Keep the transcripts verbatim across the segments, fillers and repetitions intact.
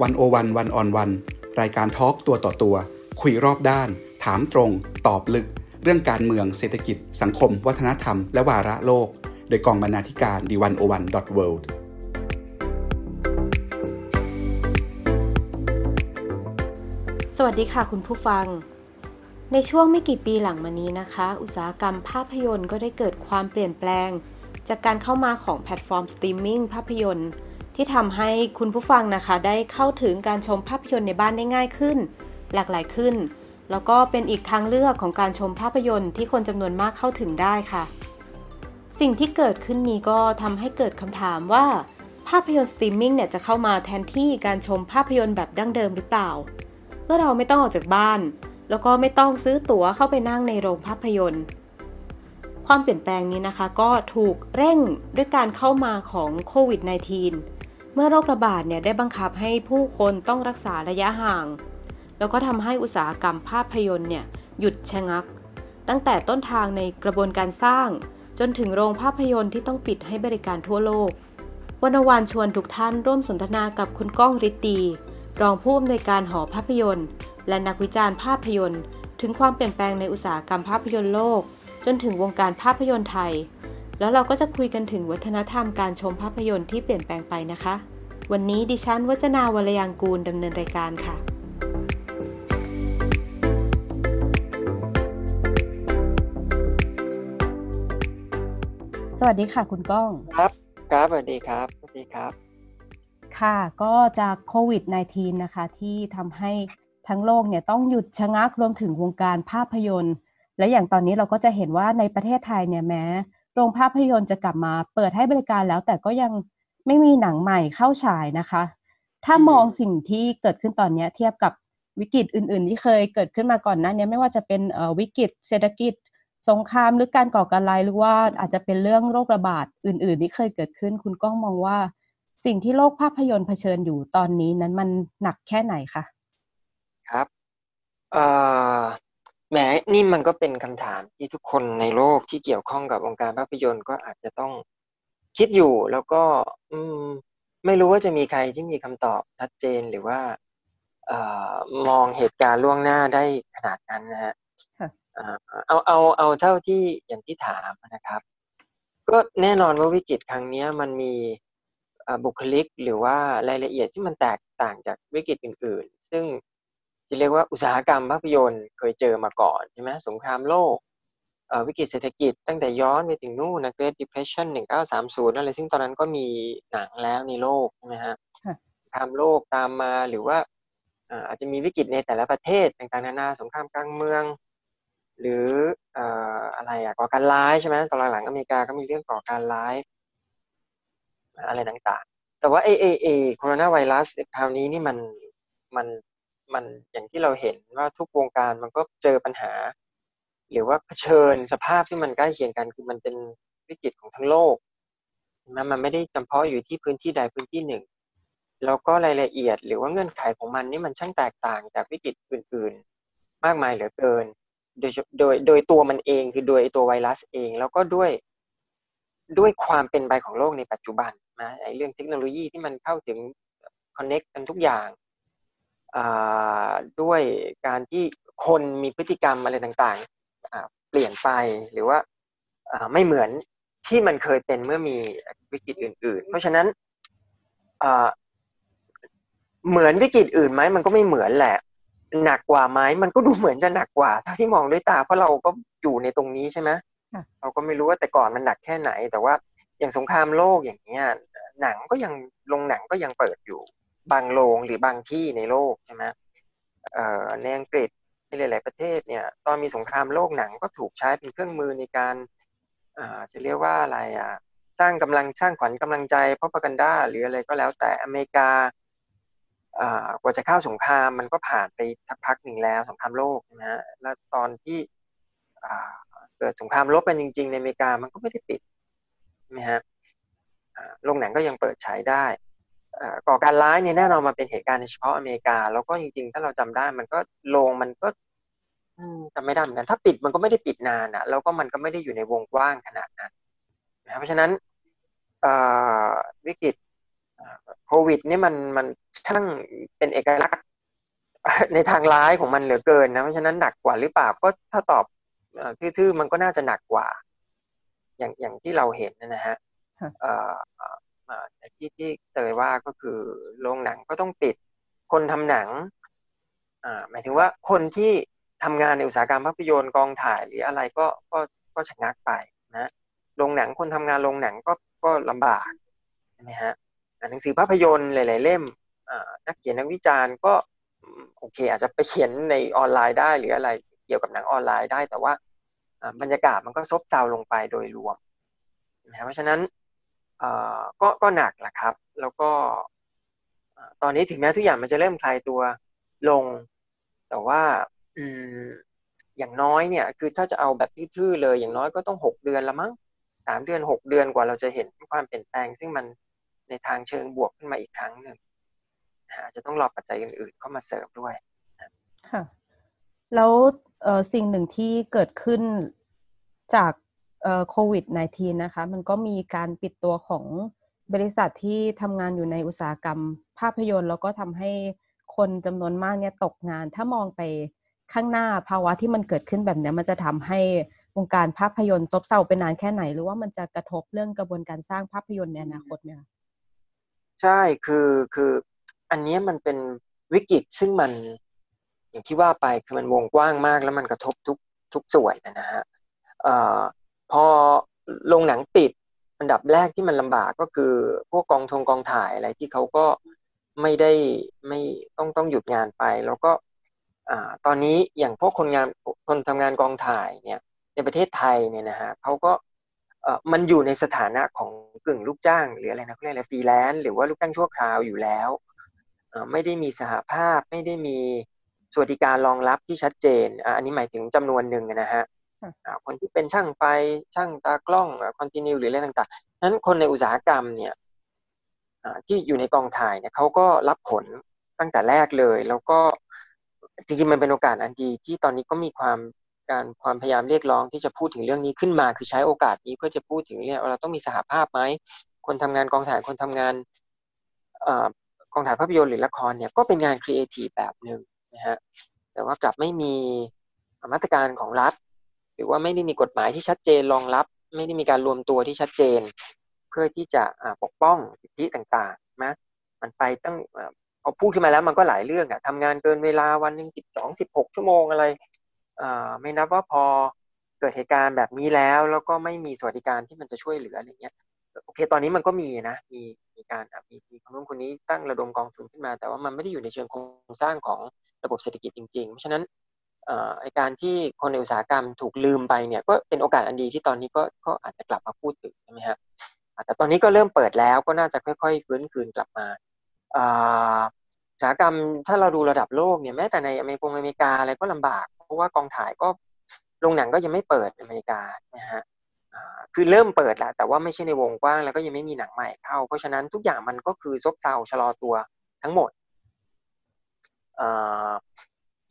หนึ่งศูนย์หนึ่ง วัน ออน วัน รายการทอล์กตัวต่อตัวคุยรอบด้านถามตรงตอบลึกเรื่องการเมืองเศรษฐกิจสังคมวัฒนธรรมและวาระโลกโดยกองบรรณาธิการ เดอะ หนึ่งศูนย์หนึ่ง ดอท เวิลด์สวัสดีค่ะคุณผู้ฟังในช่วงไม่กี่ปีหลังมานี้นะคะอุตสาหกรรมภาพยนตร์ก็ได้เกิดความเปลี่ยนแปลงจากการเข้ามาของแพลตฟอร์มสตรีมมิ่งภาพยนตร์ที่ทำให้คุณผู้ฟังนะคะได้เข้าถึงการชมภาพยนตร์ในบ้านได้ง่ายขึ้นหลากหลายขึ้นแล้วก็เป็นอีกทางเลือกของการชมภาพยนตร์ที่คนจำนวนมากเข้าถึงได้ค่ะสิ่งที่เกิดขึ้นนี้ก็ทำให้เกิดคำถามว่าภาพยนตร์สตรีมมิ่งเนี่ยจะเข้ามาแทนที่การชมภาพยนตร์แบบดั้งเดิมหรือเปล่าเมื่อเราไม่ต้องออกจากบ้านแล้วก็ไม่ต้องซื้อตั๋วเข้าไปนั่งในโรงภาพยนตร์ความเปลี่ยนแปลงนี้นะคะก็ถูกเร่งด้วยการเข้ามาของโควิด สิบเก้า เมื่อโรคระบาดเนี่ยได้บังคับให้ผู้คนต้องรักษาระยะห่างแล้วก็ทำให้อุตสาหกรรมภาพยนตร์เนี่ยหยุดชะงักตั้งแต่ต้นทางในกระบวนการสร้างจนถึงโรงภาพยนตร์ที่ต้องปิดให้บริการทั่วโลกวันวันชวนทุกท่านร่วมสนทนากับคุณก้องฤทธิ์ดีรองผู้อำนวยการหอภาพยนตร์และนักวิจารณ์ภาพยนตร์ถึงความเปลี่ยนแปลงในอุตสาหกรรมภาพยนตร์โลกจนถึงวงการภาพยนตร์ไทยแล้วเราก็จะคุยกันถึงวัฒนธรรมการชมภาพยนตร์ที่เปลี่ยนแปลงไปนะคะวันนี้ดิฉันวจนาวรยางกูลดำเนินรายการค่ะสวัสดีค่ะคุณก้องครับครับสวัสดีครับสวัสดีครับค่ะก็จากโควิด สิบเก้า นะคะที่ทำให้ทั้งโลกเนี่ยต้องหยุดชะงักรวมถึงวงการภาพยนตร์และอย่างตอนนี้เราก็จะเห็นว่าในประเทศไทยเนี่ยแม้โรงภาพยนตร์จะกลับมาเปิดให้บริการแล้วแต่ก็ยังไม่มีหนังใหม่เข้าฉายนะคะถ้ามองสิ่งที่เกิดขึ้นตอนนี้เทียบกับวิกฤตอื่นๆที่เคยเกิดขึ้นมาก่อนหน้านี้ไม่ว่าจะเป็นเอ่อวิกฤตเศรษฐกิจสงครามหรือการก่อการร้ายหรือว่าอาจจะเป็นเรื่องโรคระบาดอื่นๆที่เคยเกิดขึ้นคุณก้องมองว่าสิ่งที่โลกภาพยนตร์เผชิญอยู่ตอนนี้นั้นมันหนักแค่ไหนคะครับเอ่อแหมนี่มันก็เป็นคำถามที่ทุกคนในโลกที่เกี่ยวข้องกับองค์การภาพยนตร์ก็อาจจะต้องคิดอยู่แล้วก็อืมไม่รู้ว่าจะมีใครที่มีคำตอบชัดเจนหรือว่าเอ่อมองเหตุการณ์ล่วงหน้าได้ขนาดนั้นนะฮะเอาเอาเอาเท่าที่อย่างที่ถามนะครับก็แน่นอนว่าวิกฤตครั้งนี้มันมีบุคลิกหรือว่ารายละเอียดที่มันแตกต่างจากวิกฤตอื่นๆซึ่งจะเรียกว่าอุตสาหกรรมภาพยนตร์เคยเจอมาก่อนใช่ไหมสงครามโลกวิกฤตเศรษฐกิจตั้งแต่ย้อนไปถึงนู่นนะ Great Depression หนึ่งเก้าสามศูนย์อะไรซึ่งตอนนั้นก็มีหนังแล้วในโลกใช่ไหมฮะสงครามโลกตามมาหรือว่าอาจจะมีวิกฤตในแต่ละประเทศต่างๆนานาสงครามกลางเมืองหรือเอ่ออะไรอ่ะก่อการร้ายใช่มั้ยตอนหลังๆอเมริกาก็มีเรื่องก่อการร้ายอะไรต่างๆแต่ว่าไอ้ไอ้ไอ้โคโรนาไวรัสคราวนี้นี่มันมันมันอย่างที่เราเห็นว่าทุกวงการมันก็เจอปัญหาหรือว่าเผชิญสภาพที่มันใกล้เคียงกันคือมันเป็นวิกฤตของทั้งโลกมันมันไม่ได้เฉพาะอยู่ที่พื้นที่ใดพื้นที่หนึ่งแล้วก็รายละเอียดหรือว่าเงื่อนไขของมันนี่มันช่างแตกต่างจากวิกฤตอื่นๆมากมายเหลือเกินโดยโดยโดยตัวมันเองคือโดยตัวไวรัสเองแล้วก็ด้วยด้วยความเป็นไปของโลกในปัจจุบันนะไอ้เรื่องเทคโนโลยีที่มันเข้าถึงคอนเนคกันทุกอย่างอ่าด้วยการที่คนมีพฤติกรรมอะไรต่างๆอ่าเปลี่ยนไปหรือว่าอ่าไม่เหมือนที่มันเคยเป็นเมื่อมีวิกฤตอื่นๆเพราะฉะนั้นอ่าเหมือนวิกฤตอื่นมั้ยมันก็ไม่เหมือนแหละหนักกว่าไหมมันก็ดูเหมือนจะหนักกว่าเท่าที่มองด้วยตาเพราะเราก็อยู่ในตรงนี้ใช่ไหมเราก็ไม่รู้ว่าแต่ก่อนมันหนักแค่ไหนแต่ว่าอย่างสงครามโลกอย่างเงี้ยหนังก็ยังโรงหนังก็ยังเปิดอยู่บางโรงหรือบางที่ในโลกใช่ไหมเอ่อในอังกฤษในหลายๆประเทศเนี่ยตอนมีสงครามโลกหนังก็ถูกใช้เป็นเครื่องมือในการอ่าจะเรียกว่าอะไรอ่ะสร้างกำลังสร้างขวัญกำลังใจเพราะพากันด้าหรืออะไรก็แล้วแต่อเมริกากว่าจะเข้าสงครามมันก็ผ่านไปสักพักหนึ่งแล้วสงครามโลกนะฮะแล้วตอนที่เกิดสงครามลบกันจริงๆในอเมริกามันก็ไม่ได้ปิดนะฮะโรงหนังก็ยังเปิดฉายได้ก่อการร้ายเนี่ยแน่นอนมาเป็นเหตุการณ์เฉพาะอเมริกาแล้วก็จริงๆถ้าเราจำได้มันก็โรงมันก็จำไม่ได้เหมือนกันถ้าปิดมันก็ไม่ได้ปิดนานอ่ะแล้วก็มันก็ไม่ได้อยู่ในวงกว้างขนาดนั้นนะเพราะฉะนั้นวิกฤตโค โควิดนี่มันมันช่างเป็นเอกลักษณ์ในทางร้ายของมันเหลือเกินนะเพราะฉะนั้นหนักกว่าหรือเปล่าก็ถ้าตอบทื่อๆมันก็น่าจะหนักกว่าอย่างอย่างที่เราเห็นนะฮะเอ่อที่ที่เตยว่าก็คือโรงหนังก็ต้องปิดคนทำหนังอ่าหมายถึงว่าคนที่ทำงานในอุตสาหกรรมภาพยนตร์กองถ่ายหรืออะไรก็ก็ก็ชะงักไปนะโรงหนังคนทำงานโรงหนังก็ก็ลำบากใช่ไหมฮะหนังสือภาพยนตร์หลายๆเล่มอ่านักเขียนนักวิจารณ์ก็โอเคอาจจะไปเขียนในออนไลน์ได้หรืออะไรเกี่ยวกับหนังออนไลน์ได้แต่ว่าบรรยากาศมันก็ซบเซาลงไปโดยรวมนะเพราะฉะนั้นก็ก็หนักแหละครับแล้วก็ตอนนี้ถึงแม้ทุกอย่างมันจะเริ่มคลายตัวลงแต่ว่าอย่างน้อยเนี่ยคือถ้าจะเอาแบบทื่อๆเลยอย่างน้อยก็ต้องหกเดือนละมั้งสามเดือนหกเดือนกว่าเราจะเห็นความเปลี่ยนแปลงซึ่งมันในทางเชิงบวกขึ้นมาอีกครั้งนึงอาจจะต้องรอปัจจัยอื่นๆเข้ามาเสริมด้วยค่ะแล้วสิ่งหนึ่งที่เกิดขึ้นจากโควิด สิบเก้า นะคะมันก็มีการปิดตัวของบริษัทที่ทำงานอยู่ในอุตสาหกรรมภาพยนตร์แล้วก็ทำให้คนจำนวนมากเนี่ยตกงานถ้ามองไปข้างหน้าภาวะที่มันเกิดขึ้นแบบนี้มันจะทำให้วงการภาพยนตร์ซบเซาไปนานแค่ไหนหรือว่ามันจะกระทบเรื่องกระบวนการสร้างภาพยนตร์ในอนาคตไหมคะใช่คือคืออันนี้มันเป็นวิกฤตซึ่งมันอย่างที่ว่าไปคือมันวงกว้างมากแล้วมันกระทบทุกทุกส่วนนะฮะเอ่อพอโรงหนังปิดอันดับแรกที่มันลำบากก็คือพวกกองทงกองถ่ายอะไรที่เขาก็ไม่ได้ไม่ต้องต้องหยุดงานไปแล้วก็อ่าตอนนี้อย่างพวกคนงานคนทำงานกองถ่ายเนี่ยในประเทศไทยเนี่ยนะฮะเขาก็เอ่อมันอยู่ในสถานะของกึ่งลูกจ้างหรืออะไรนะเขาเรียกอะไรฟรีแลนซ์หรือว่าลูกจ้างชั่วคราวอยู่แล้วเอ่อไม่ได้มีสหภาพไม่ได้มีสวัสดิการรองรับที่ชัดเจนอันนี้หมายถึงจำนวนหนึ่งนะฮะคนที่เป็นช่างไฟช่างตากล้องคอนติเนียหรืออะไรต่างๆนั้นคนในอุตสาหกรรมเนี่ยที่อยู่ในกองถ่ายเนี่ยเขาก็รับผลตั้งแต่แรกเลยแล้วก็จริงๆมันเป็นโอกาสอันดีที่ตอนนี้ก็มีความการความพยายามเรียกร้องที่จะพูดถึงเรื่องนี้ขึ้นมาคือใช้โอกาสนี้เพื่อจะพูดถึงเรื่องเราต้องมีสหภาพไหมคนทำงานกองถ่ายคนทำงานกองถ่ายภาพยนตร์หรือละครเนี่ยก็เป็นงานครีเอทีฟแบบนึงนะฮะแต่ว่ากลับไม่มีมาตรการของรัฐหรือว่าไม่ได้มีกฎหมายที่ชัดเจนรองรับไม่ได้มีการรวมตัวที่ชัดเจนเพื่อที่จะปกป้องสิทธิต่างๆนะมันไปตั้งพอพูดขึ้นมาแล้วมันก็หลายเรื่องอะทำงานเกินเวลาวันนึงสิบสอง สิบหกชั่วโมงอะไรไม่นับว่าพอเกิดเหตุการณ์แบบนี้แล้วแล้วก็ไม่มีสวัสดิการที่มันจะช่วยเหลืออะไรเงี้ยโอเคตอนนี้มันก็มีนะมีมีการมีมีคนนู้นคนนี้ตั้งระดมกองทุนขึ้นมาแต่ว่ามันไม่ได้อยู่ในเชิงโครงสร้างของระบบเศรษฐกิจจริงๆเพราะฉะนั้นไอ้การที่คนในอุตสาหกรรมถูกลืมไปเนี่ยก็เป็นโอกาสอันดีที่ตอนนี้ก็ก็อาจจะกลับมาพูดถึงใช่ไหมฮะแต่ตอนนี้ก็เริ่มเปิดแล้วก็น่าจะค่อยๆฟื้นคืนกลับมาอุตสาหกรรมถ้าเราดูระดับโลกเนี่ยแม้แต่ในอเมริกาอะไรก็ลำบากเพราะว่ากองถ่ายก็โรงหนังก็ยังไม่เปิดอเมริกานะฮะคือเริ่มเปิดแหละแต่ว่าไม่ใช่ในวงกว้างแล้วก็ยังไม่มีหนังใหม่เข้าเพราะฉะนั้นทุกอย่างมันก็คือซบเซาชะลอตัวทั้งหมด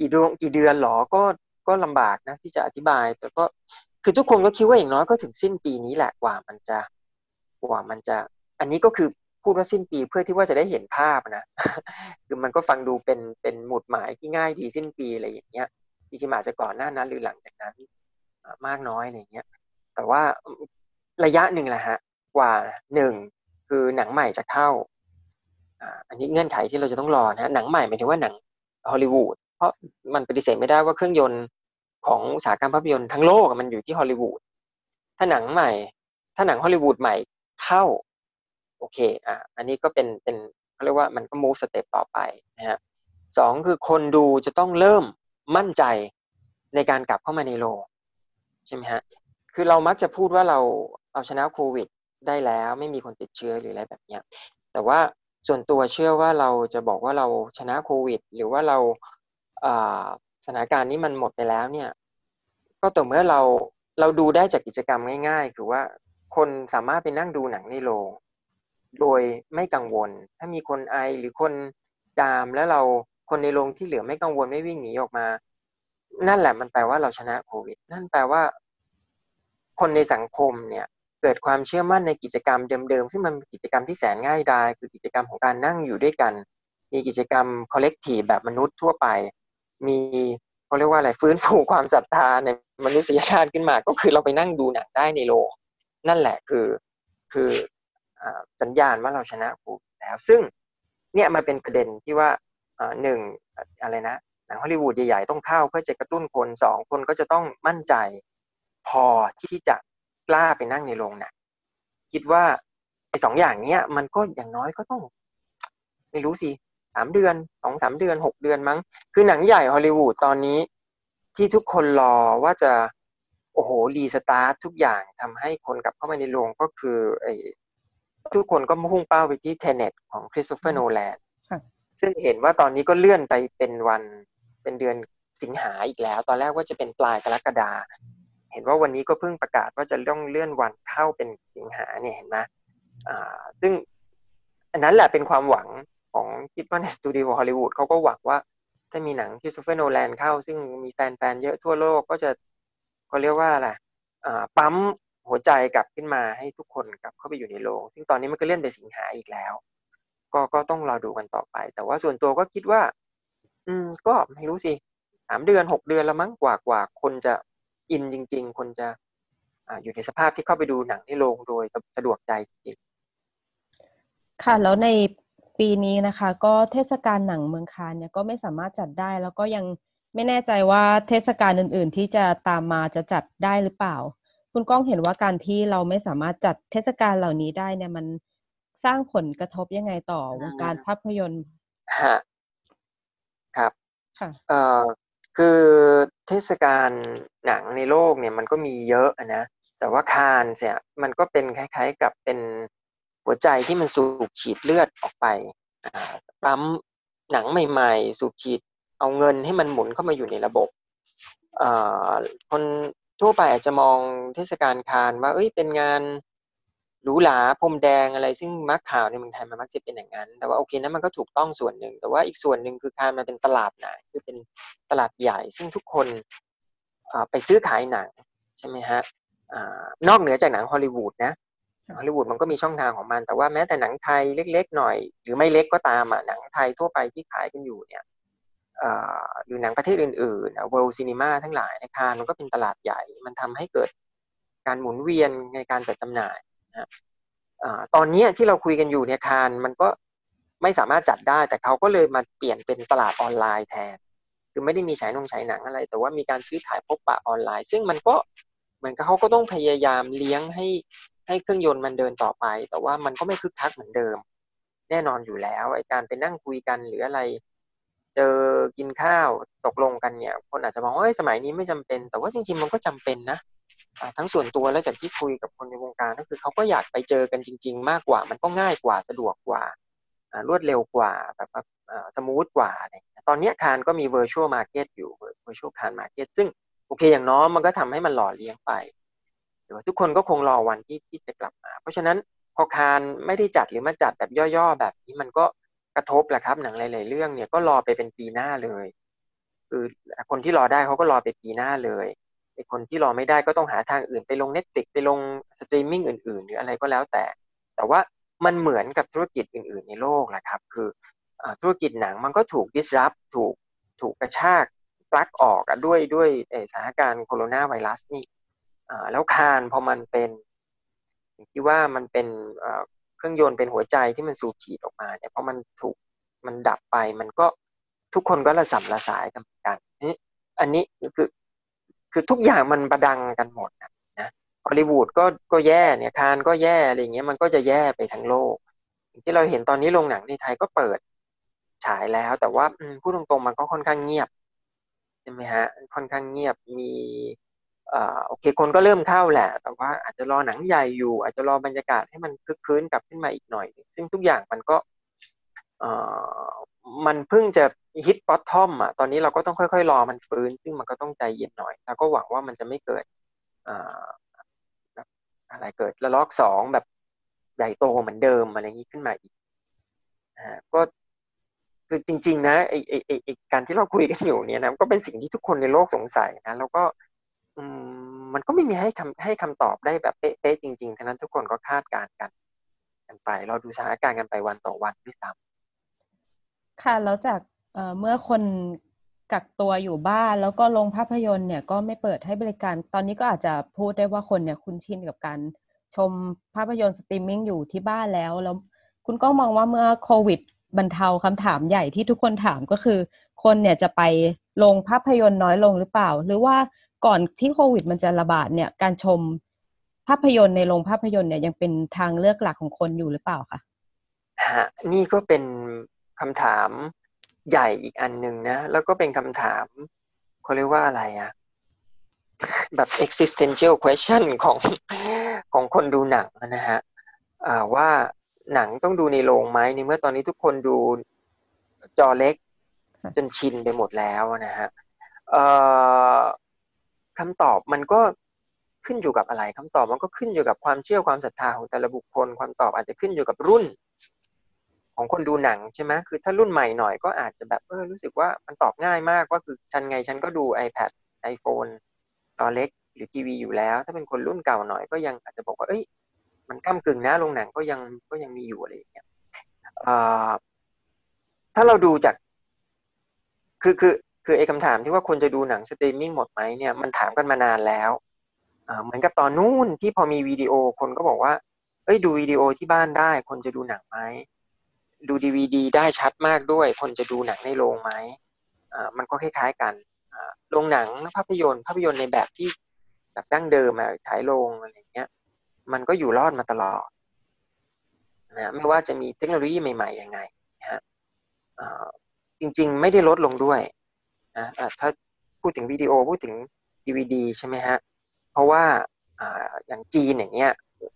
กี่เดือนกี่เดือนหรอก็ก็ลำบากนะที่จะอธิบายแต่ก็คือทุกคนก็คิดว่าอย่างน้อยก็ถึงสิ้นปีนี้แหละกว่ามันจะกว่ามันจะอันนี้ก็คือพูดว่าสิ้นปีเพื่อที่ว่าจะได้เห็นภาพนะคือมันก็ฟังดูเป็นเป็นหมุดหมายที่ง่ายดีสิ้นปีอะไรอย่างเงี้ยจริงๆอาจจะก่อนหน้านั้นหรือหลังจากนั้นมากน้อยอะไรอย่างเงี้ยแต่ว่าระยะหนึ่งแหละฮะกว่าหนึ่งคือหนังใหม่จะเข้าอันนี้เงื่อนไขที่เราจะต้องรอนะหนังใหม่หมายถึงว่าหนังฮอลลีวูดเพราะมันปฏิเสธไม่ได้ว่าเครื่องยนต์ของอุตสาหกรรมภาพยนตร์ทั้งโลกมันอยู่ที่ฮอลลีวูดถ้าหนังใหม่ถ้าหนังฮอลลีวูดใหม่เข้าโอเคอ่ะอันนี้ก็เป็นเป็นเขาเรียกว่ามันก็ move step ต่อไปนะฮะสองคือคนดูจะต้องเริ่มมั่นใจในการกลับเข้ามาในโรงใช่ไหมฮะคือเรามักจะพูดว่าเราเอาชนะโควิดได้แล้วไม่มีคนติดเชื้อหรืออะไรแบบเนี้ยแต่ว่าส่วนตัวเชื่อว่าเราจะบอกว่าเราชนะโควิดหรือว่าเราสถานการณ์นี้มันหมดไปแล้วเนี่ยก็ต่อเมื่อเราเราดูได้จากกิจกรรมง่ายๆคือว่าคนสามารถไปนั่งดูหนังในโรงโดยไม่กังวลถ้ามีคนไอหรือคนจามแล้วเราคนในโรงที่เหลือไม่กังวลไม่วิ่งหนีออกมานั่นแหละมันแปลว่าเราชนะโควิดนั่นแปลว่าคนในสังคมเนี่ย เกิดความเชื่อมั่นในกิจกรรมเดิมๆซึ่งมันเป็นกิจกรรมที่แสนง่ายดายคือกิจกรรมของการนั่งอยู่ด้วยกันมีกิจกรรม collective แบบมนุษย์ทั่วไปมีเขาเรียกว่าอะไรฟื้นฟูความศรัทธาในมนุษยชาติขึ้นมาก็คือเราไปนั่งดูหนังได้ในโรงนั่นแหละคือคือสัญญาณว่าเราชนะกูแล้วซึ่งเนี่ยมันเป็นประเด็นที่ว่าหนึ่งอะไรนะหนังฮอลลีวูดใหญ่ๆต้องเข้าเพื่อจะกระตุ้นคนสองคนก็จะต้องมั่นใจพอที่จะกล้าไปนั่งในโรงหนังคิดว่าไอ้สองอย่างเนี้ยมันก็อย่างน้อยก็ต้องไม่รู้สิสามเดือนสองสามเดือนหกเดือนมั้งคือหนังใหญ่ฮอลลีวูดตอนนี้ที่ทุกคนรอว่าจะโอ้โหรีสตาร์ททุกอย่างทำให้คนกลับเข้ามาในโรงก็คือไอ้ทุกคนก็มุ่งเป้าไปที่เทเน็ตของคริสโตเฟอร์โนแลนซึ่งเห็นว่าตอนนี้ก็เลื่อนไปเป็นวันเป็นเดือนสิงหาอีกแล้วตอนแรกว่าจะเป็นปลายกรกฎาคมเห็นว่าวันนี้ก็เพิ่งประกาศว่าจะต้องเลื่อนวันเข้าเป็นสิงหาเนี่ยเห็นไหมอ่าซึ่งอันนั้นแหละเป็นความหวังของคิดว่าในสตูดิโอฮอลลีวูดเขาก็หวังว่าถ้ามีหนังที่คริสโตเฟอร์โนแลนเข้าซึ่งมีแฟนๆเยอะทั่วโลกก็จะเขาเรียกว่าอะไรอ่าปั๊มหัวใจกลับขึ้นมาให้ทุกคนกลับเข้าไปอยู่ในโรงซึ่งตอนนี้มันก็เลื่อนไปสิงหาอีกแล้วก็ก็ต้องรอดูกันต่อไปแต่ว่าส่วนตัวก็คิดว่าอืมก็ไม่รู้สิสามเดือนหกเดือนละมั้งกว่ากว่าคนจะอินจริงๆคนจะ อ, อยู่ในสภาพที่เข้าไปดูหนังในโรงโดยสะดวกใจจริงค่ะแล้วในปีนี้นะคะก็เทศกาลหนังเมืองคานเนี่ยก็ไม่สามารถจัดได้แล้วก็ยังไม่แน่ใจว่าเทศกาลอื่นๆที่จะตามมาจะจัดได้หรือเปล่าคุณก้องเห็นว่าการที่เราไม่สามารถจัดเทศกาลเหล่านี้ได้เนี่ยมันสร้างผลกระทบยังไงต่อวงการภาพยนตร์ครับค่ะเอ่อคือเทศกาลหนังในโลกเนี่ยมันก็มีเยอะนะแต่ว่าคานส์เนี่ยมันก็เป็นคล้ายๆกับเป็นหัวใจที่มันสูบฉีดเลือดออกไปปั๊มหนังใหม่ๆสูบฉีดเอาเงินให้มันหมุนเข้ามาอยู่ในระบบคนทั่วไปอาจจะมองเทศกาลคานส์ว่าเอ้ยเป็นงานหรูหราพรมแดงอะไรซึ่งมักข่าวในเมืองไทยมันมักจะเป็นอย่างนั้นแต่ว่าโอเคนะมันก็ถูกต้องส่วนหนึ่งแต่ว่าอีกส่วนหนึ่งคือการมันเป็นตลาดหนังคือเป็นตลาดใหญ่ซึ่งทุกคนไปซื้อขายหนังใช่ไหมฮะนอกเหนือจากหนังฮอลลีวูดนะฮอลลีวูดมันก็มีช่องทางของมันแต่ว่าแม้แต่หนังไทยเล็กๆหน่อยหรือไม่เล็กก็ตามอ่ะหนังไทยทั่วไปที่ขายกันอยู่เนี่ยหรือหนังประเทศอื่นๆ World Cinema ทั้งหลายในคานมันก็เป็นตลาดใหญ่มันทำให้เกิดการหมุนเวียนในการจัดจำหน่ายตอนนี้ที่เราคุยกันอยู่เนี่ยคานมันก็ไม่สามารถจัดได้แต่เขาก็เลยมาเปลี่ยนเป็นตลาดออนไลน์แทนคือไม่ได้มีฉายหนังฉายหนังอะไรแต่ว่ามีการซื้อขายพบปะออนไลน์ซึ่งมันก็เหมือนกับเขาก็ต้องพยายามเลี้ยงให้ให้เครื่องยนต์มันเดินต่อไปแต่ว่ามันก็ไม่คึกคักเหมือนเดิมแน่นอนอยู่แล้วไอ้การไปนั่งคุยกันหรืออะไรเจอกินข้าวตกลงกันเนี่ยคนอาจจะมองว่าสมัยนี้ไม่จำเป็นแต่ว่าจริงๆมันก็จำเป็นนะทั้งส่วนตัวและจากที่คุยกับคนในวงการก็คือเขาก็อยากไปเจอกันจริงๆมากกว่ามันก็ง่ายกว่าสะดวกกว่ารวดเร็วกว่าแบบสมูทกว่าตอนนี้คานก็มี virtual market อยู่ virtual คาน market ซึ่งโอเคอย่างน้อยมันก็ทำให้มันหล่อเลี้ยงไปหรือว่าทุกคนก็คงรอวันที่ที่จะกลับมาเพราะฉะนั้นพอคานไม่ได้จัดหรือมาจัดแบบย่อๆแบบนี้มันก็กระทบแหละครับหนังหลายๆเรื่องเนี่ยก็รอไปเป็นปีหน้าเลยคือคนที่รอได้เขาก็รอไปปีหน้าเลยไอ้คนที่รอไม่ได้ก็ต้องหาทางอื่นไปลง Netflix ไปลงสตรีมมิ่งอื่นๆหรืออะไรก็แล้วแต่แต่ว่ามันเหมือนกับธุรกิจอื่นๆในโลกแหละครับคือเอ่อธุรกิจหนังมันก็ถูก disrupt ถูกถูกกระชากปลั๊กออกอ่ะด้วยด้วยไอ้สถานการณ์โคโรนาไวรัสนี่เอ่อแล้วคานพอมันเป็นที่ว่ามันเป็นเอ่อเครื่องยนต์เป็นหัวใจที่มันสูบฉีดออกมาเนี่ยพอมันถูกมันดับไปมันก็ทุกคนก็ระส่ำระสายกันกันนี่อันนี้คือคือทุกอย่างมันประดังกันหมดนะฮอลลีวูดก็ก็แย่เนี่ยคานก็แย่อะไรอย่างเงี้ยมันก็จะแย่ไปทั้งโลกที่เราเห็นตอนนี้โรงหนังในไทยก็เปิดฉายแล้วแต่ว่าพูดตรงๆมันก็ค่อนข้างเงียบใช่ไหมฮะค่อนข้างเงียบมีเอ่อโอเคคนก็เริ่มเข้าแหละแต่ว่าอาจจะรอหนังใหญ่อยู่อาจจะรอบรรยากาศให้มันคึกคืนกลับขึ้นมาอีกหน่อยซึ่งทุกอย่างมันก็เอ่อมันเพิ่งจะฮิตบอททอมอ่ะตอนนี้เราก็ต้องค่อยๆรอมันฟื้นซึ่งมันก็ต้องใจเย็นหน่อยแล้วก็หวังว่ามันจะไม่เกิดอ่าอะไรเกิดระลอกสองแบบใหญ่โตเหมือนเดิมอะไรอย่างนี้ขึ้นมาอีกอ่าก็คือจริงๆนะไอ้ไอ้ไอ้การที่เราคุยกันอยู่เนี่ยนะก็เป็นสิ่งที่ทุกคนในโลกสงสัยนะแล้วก็อืม มันก็ไม่มีให้คำให้คำตอบได้แบบเป๊ะๆจริงๆทั้งนั้นทุกคนก็คาดการณ์กันกันไปเราดูสถานการณ์กันไปวันต่อวันด้วยซ้ำค่ะแล้วจากเอ่อเมื่อคนกักตัวอยู่บ้านแล้วก็โรงภาพยนตร์เนี่ยก็ไม่เปิดให้บริการตอนนี้ก็อาจจะพูดได้ว่าคนเนี่ยคุ้นชินกับการชมภาพยนตร์สตรีมมิ่งอยู่ที่บ้านแล้วแล้วคุณก็มองว่าเมื่อโควิดบรรเทาคำถามใหญ่ที่ทุกคนถามก็คือคนเนี่ยจะไปโรงภาพยนตร์น้อยลงหรือเปล่าหรือว่าก่อนที่โควิดมันจะระบาดเนี่ยการชมภาพยนตร์ในโรงภาพยนตร์เนี่ยยังเป็นทางเลือกหลักของคนอยู่หรือเปล่าคะฮะนี่ก็เป็นคำถามใหญ่อีกอันนึงนะแล้วก็เป็นคำถามเขาเรียกว่าอะไรอะแบบ existential question ของของคนดูหนังนะฮะว่าหนังต้องดูในโรงไหมในเมื่อตอนนี้ทุกคนดูจอเล็กจนชินไปหมดแล้วนะฮะคำตอบมันก็ขึ้นอยู่กับอะไรคำตอบมันก็ขึ้นอยู่กับความเชื่อความศรัทธาของแต่ละบุคคลความตอบอาจจะขึ้นอยู่กับรุ่นของคนดูหนังใช่ไหมคือถ้ารุ่นใหม่หน่อยก็อาจจะแบบเออรู้สึกว่ามันตอบง่ายมากว่าคือฉันไงฉันก็ดู iPad iPhone จอเล็กหรือทีวีอยู่แล้วถ้าเป็นคนรุ่นเก่าหน่อยก็ยังอาจจะบอกว่าเอ้ยมันก้ำกึ่งนะโรงหนังก็ยังก็ยังมีอยู่อะไรอย่างเงี้ยเอ่อถ้าเราดูจากคือคือคือไอ้คำถามที่ว่าคนจะดูหนังสตรีมมิ่งหมดไหมเนี่ยมันถามกันมานานแล้วเอ่อเหมือนกับตอนนู้นที่พอมีวิดีโอคนก็บอกว่าเอ้ยดูวิดีโอที่บ้านได้คนจะดูหนังไหมดู ดี วี ดี ได้ชัดมากด้วยคนจะดูหนังในโรงไหมอ่ามันก็คล้ายๆกันอ่าโรงหนังภาพยนตร์ภาพยนตร์ในแบบที่แบบดั้งเดิมอ่ะฉายโรงอะไรอย่างเงี้ยมันก็อยู่รอดมาตลอดนะไม่ว่าจะมีเทคโนโลยีใหม่ๆยังไงนะฮะอ่าจริงๆไม่ได้ลดลงด้วยนะอ่าถ้าพูดถึงวิดีโอพูดถึง ดี วี ดี ใช่ไหมฮะเพราะว่าอ่าอย่างจีนอย่างเงี้ย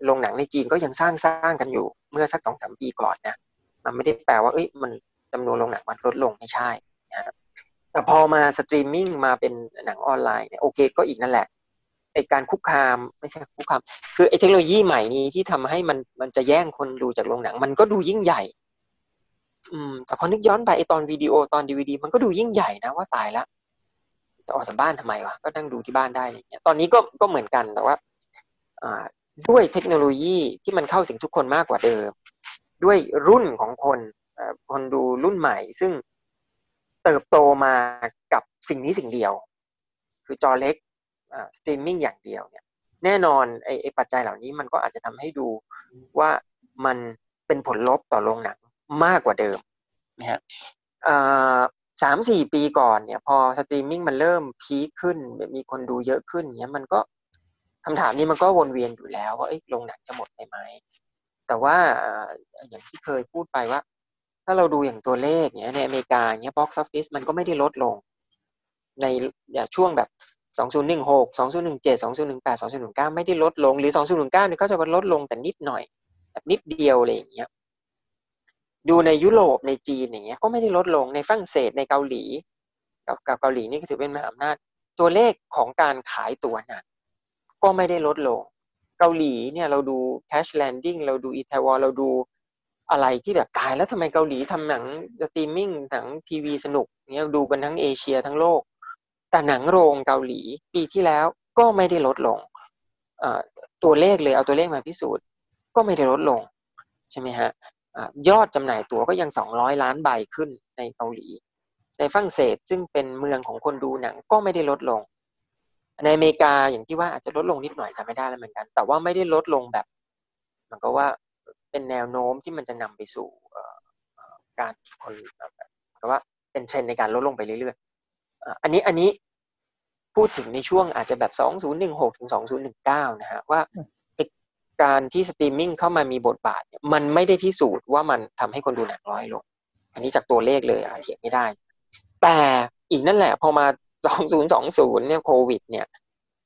โรงหนังในจีนก็ยังสร้างสร้างกันอยู่เมื่อสัก สองถึงสาม ปีก่อนนะมันไม่ได้แปลว่าเอ้ยมันจำนวนโรงหนังมันลดลงไม่ใช่นะแต่พอมาสตรีมมิ่งมาเป็นหนังออนไลน์เนี่ยโอเคก็อีกนั่นแหละไอการคุกคามไม่ใช่คุกคามคือไอเทคโนโลยีใหม่นี้ที่ทำให้มันมันจะแย่งคนดูจากโรงหนังมันก็ดูยิ่งใหญ่อืมแต่พอนึกย้อนไปไอตอนวิดีโอตอน ดี วี ดี มันก็ดูยิ่งใหญ่นะว่าตายละจะออกจากบ้านทำไมวะก็นั่งดูที่บ้านได้อะไรเงี้ยตอนนี้ก็ก็เหมือนกันแต่ว่าอ่าด้วยเทคโนโลยีที่มันเข้าถึงทุกคนมากกว่าเดิมด้วยรุ่นของคนคนดูรุ่นใหม่ซึ่งเติบโตมากับสิ่งนี้สิ่งเดียวคือจอเล็กสตรีมมิ่งอย่างเดียวเนี่ยแน่นอนไอ้ปัจจัยเหล่านี้มันก็อาจจะทำให้ดูว่ามันเป็นผลลบต่อโรงหนังมากกว่าเดิมนะฮะสามสี่ปีก่อนเนี่ยพอสตรีมมิ่งมันเริ่มพีคขึ้นมีคนดูเยอะขึ้นเนี่ยมันก็คำถามนี้มันก็วนเวียนอยู่แล้วว่าโรงหนังจะหมดไปไหมแต่ว่าอย่างที่เคยพูดไปว่าถ้าเราดูอย่างตัวเลขเนี่ยในอเมริกาเนี่ย box office มันก็ไม่ได้ลดลงในช่วงแบบสองพันสิบหก สองพันสิบเจ็ด สองพันสิบแปด สองพันสิบเก้าไม่ได้ลดลงหรือสองพันสิบเก้าเนี่ยก็จะลดลงแต่นิดหน่อยแบบนิดเดียวอะไรอย่างเงี้ยดูในยุโรปในจีนอย่างเงี้ยก็ไม่ได้ลดลงในฝรั่งเศสในเกาหลีกับเกาหลีนี่ก็ถือเป็นมหาอำนาจตัวเลขของการขายตั๋วน่ะก็ไม่ได้ลดลงเกาหลีเนี่ยเราดู Crash Landing เราดู Itaewon เราดูอะไรที่แบบตายแล้วทำไมเกาหลีทำหนังสตรีมมิ่งหนังทีวีสนุกเนี่ยดูกันทั้งเอเชียทั้งโลกแต่หนังโรงเกาหลีปีที่แล้วก็ไม่ได้ลดลงเอ่อตัวเลขเลยเอาตัวเลขมาพิสูจน์ก็ไม่ได้ลดลงใช่ไหมฮะยอดจำหน่ายตั๋วก็ยังสองร้อยล้านใบขึ้นในเกาหลีในฝรั่งเศสซึ่งเป็นเมืองของคนดูหนังก็ไม่ได้ลดลงในอเมริกาอย่างที่ว่าอาจจะลดลงนิดหน่อยจำไม่ได้แล้วเหมือนกันแต่ว่าไม่ได้ลดลงแบบมันก็ว่าเป็นแนวโน้มที่มันจะนำไปสู่การคนก็ว่าเป็นเทรนด์ในการลดลงไปเรื่อยๆอันนี้อันนี้พูดถึงในช่วงอาจจะแบบสองพันสิบหกถึงสองพันสิบเก้านะฮะว่าการที่สตรีมมิ่งเข้ามามีบทบาทมันไม่ได้พิสูจน์ว่ามันทำให้คนดูหนังน้อยลงอันนี้จากตัวเลขเลยเถียงไม่ได้แต่อีกนั่นแหละพอมาสองพันยี่สิบเนี่ยโควิดเนี่ย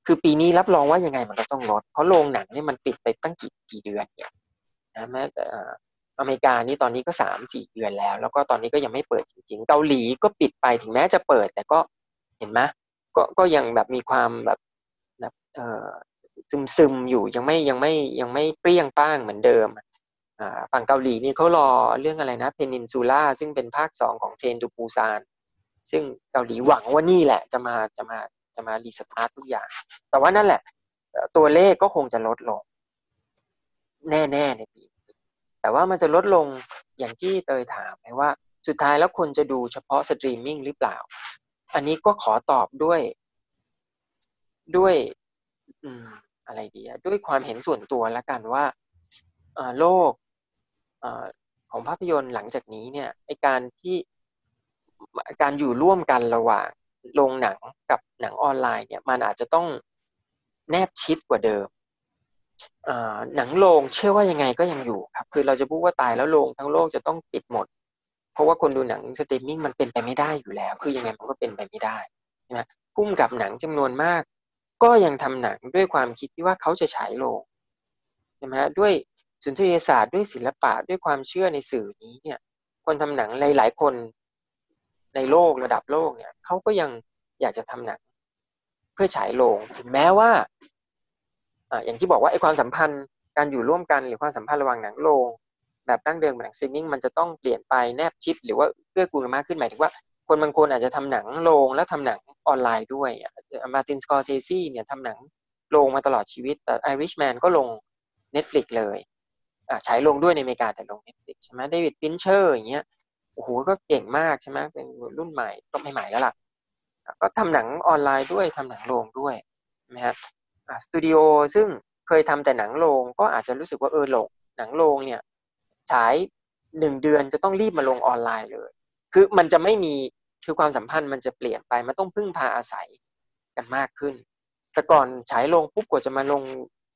คือปีนี้รับรองว่ายังไงมันก็ต้องลดเพราะโรงหนังเนี่ยมันปิดไปตั้งกี่กี่เดือนเนี่ยนะแม้แต่อเมริกานี่ตอนนี้ก็ สามถึงสี่ เดือนแล้วแล้วก็ตอนนี้ก็ยังไม่เปิดจริงๆเกาหลีก็ปิดไปถึงแม้จะเปิดแต่ก็เห็นมั้ยก็ก็ยังแบบมีความแบบแบบเอ่อซึมๆอยู่ยังไม่ยังไม่ยังไม่เปรี้ยงป้างเหมือนเดิมอ่าฝั่งเกาหลีนี่เค้ารอเรื่องอะไรนะเพนินซูล่าซึ่งเป็นภาคสองของเทรนทูปูซานซึ่งเกาหลีหวังว่านี่แหละจะมาจะมาจะมารีสตาร์ททุกอย่างแต่ว่านั่นแหละ ตัวเลขก็คงจะลดลงแน่ๆในปีแต่ว่ามันจะลดลงอย่างที่เตยถามไหมว่าสุดท้ายแล้วคนจะดูเฉพาะสตรีมมิ่งหรือเปล่าอันนี้ก็ขอตอบด้วยด้วยอืมอะไรดีอ่ะด้วยความเห็นส่วนตัวละกันว่าเอ่อโลกเอ่อของภาพยนตร์หลังจากนี้เนี่ยไอ้การที่การอยู่ร่วมกันระหว่างโรงหนังกับหนังออนไลน์เนี่ยมันอาจจะต้องแนบชิดกว่าเดิมเอ่อหนังโรงเชื่อว่ายังไงก็ยังอยู่ครับคือเราจะพูดว่าตายแล้วโรงทั้งโลกจะต้องปิดหมดเพราะว่าคนดูหนังสตรีมมิ่งมันเป็นไปไม่ได้อยู่แล้วคือยังไงมันก็เป็นไปไม่ได้ใช่มั้ยพุ่มกับหนังจำนวนมากก็ยังทำหนังด้วยความคิดที่ว่าเขาจะฉายโลกใช่มั้ยฮะด้วยสุนทรียศาสตร์ด้วยศิลปะด้วยความเชื่อในสื่อนี้เนี่ยคนทำหนังหลายๆคนในโลกระดับโลกเนี่ยเขาก็ยังอยากจะทำหนังเพื่อฉายโลกถึงแม้ว่าอ่าอย่างที่บอกว่าไอ้ความสัมพันธ์การอยู่ร่วมกันหรือความสัมพันธ์ระหว่างหนังโลกแบบตั้งเดิมหนังสตรีมมิ่งมันจะต้องเปลี่ยนไปแนบชิดหรือว่าเกื้อกูลมากขึ้นหมายถึงว่าคนบางคนอาจจะทำหนังโรงและทำหนังออนไลน์ด้วยมาร์ติน สกอร์เซซีเนี่ยทำหนังโรงมาตลอดชีวิตแต่ Irishman ก็ลง Netflix เลยอ่ะฉายลงด้วยในอเมริกาแต่ลง Netflix ใช่มั้ย David Lynch อย่างเงี้ยโอ้โหก็เก่งมากใช่มั้ยเป็นรุ่นใหม่ก็ไม่ใหม่แล้วล่ะก็ทำหนังออนไลน์ด้วยทำหนังโรงด้วยนะฮะอ่ะสตูดิโอซึ่งเคยทำแต่หนังโรงก็อาจจะรู้สึกว่าเออโรงหนังโรงเนี่ยฉายหนึ่งเดือนจะต้องรีบมาลงออนไลน์เลยคือมันจะไม่มีคือความสัมพันธ์มันจะเปลี่ยนไปมันต้องพึ่งพาอาศัยกันมากขึ้นแต่ก่อนฉายลงปุ๊บกว่าจะมาลง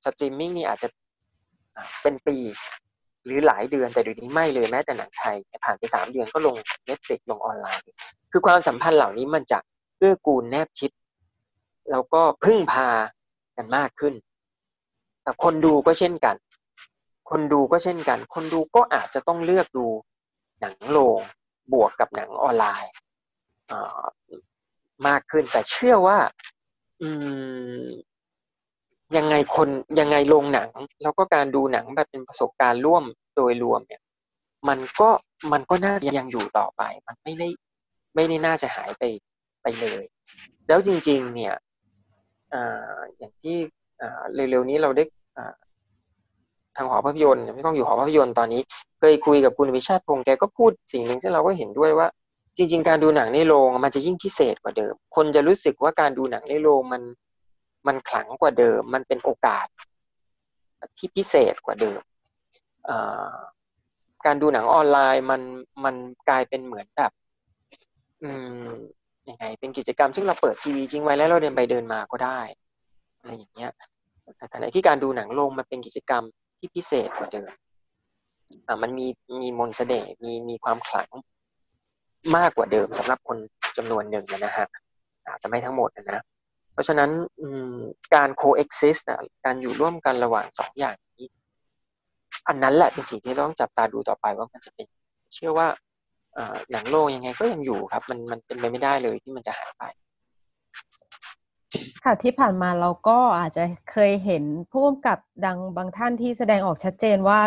สตรีมมิ่งนี่อาจจะเป็นปีหรือหลายเดือนแต่เดี๋ยวนี้ไม่เลยแม้แต่หนังไทยผ่านไปสามเดือนก็ลง Netflix ลงออนไลน์คือความสัมพันธ์เหล่านี้มันจะเกื้อกูลแนบชิดแล้วก็พึ่งพากันมากขึ้นแต่คนดูก็เช่นกันคนดูก็เช่นกันคนดูก็อาจจะต้องเลือกดูหนังโรงบวกกับหนังออนไลน์มากขึ้นแต่เชื่อว่ายังไงคนยังไงโรงหนังแล้วก็การดูหนังแบบเป็นประสบการณ์ร่วมโดยรวมเนี่ยมันก็มันก็น่ายังอยู่ต่อไปมันไม่ได้ไม่ได้น่าจะหายไปไปเลยแล้วจริงๆเนี่ย อ, อย่างที่เร็วๆนี้เราได้ทางหอภาพยนตร์ไม่ต้องอยู่หอภาพยนตร์ตอนนี้เคยคุยกับคุณวิชาติพงษ์แกก็พูดสิ่งหนึ่งที่เราก็เห็นด้วยว่าจริงๆการดูหนังในโรงมันจะยิ่งพิเศษกว่าเดิมคนจะรู้สึกว่าการดูหนังในโรงมันมันขลังกว่าเดิมมันเป็นโอกาสที่พิเศษกว่าเดิมการดูหนังออนไลน์มันมันกลายเป็นเหมือนแบบอืมยังไงเป็นกิจกรรมซึ่งเราเปิดทีวีทิ้งไว้แล้วเราเดินไปเดินมาก็ได้อะไรอย่างเงี้ยแต่ขณะที่การดูหนังโรงมันเป็นกิจกรรมที่พิเศษกว่าเดิมอ่ามันมีมีมนต์เสน่ห์มีมีความขลังมากกว่าเดิมสำหรับคนจำนวนหนึ่งนะฮะอาจจะไม่ทั้งหมดนะนะเพราะฉะนั้นการ coexist นะการอยู่ร่วมกันระหว่างสองอย่างนี้อันนั้นแหละเป็นสิ่งที่ต้องจับตาดูต่อไปว่ามันจะเป็นเชื่อว่าหนังโลกยังไงก็ยังอยู่ครับมันมันเป็นไปไม่ได้เลยที่มันจะหายไปค่ะที่ผ่านมาเราก็อาจจะเคยเห็นผู้กำกับดังบางท่านที่แสดงออกชัดเจนว่า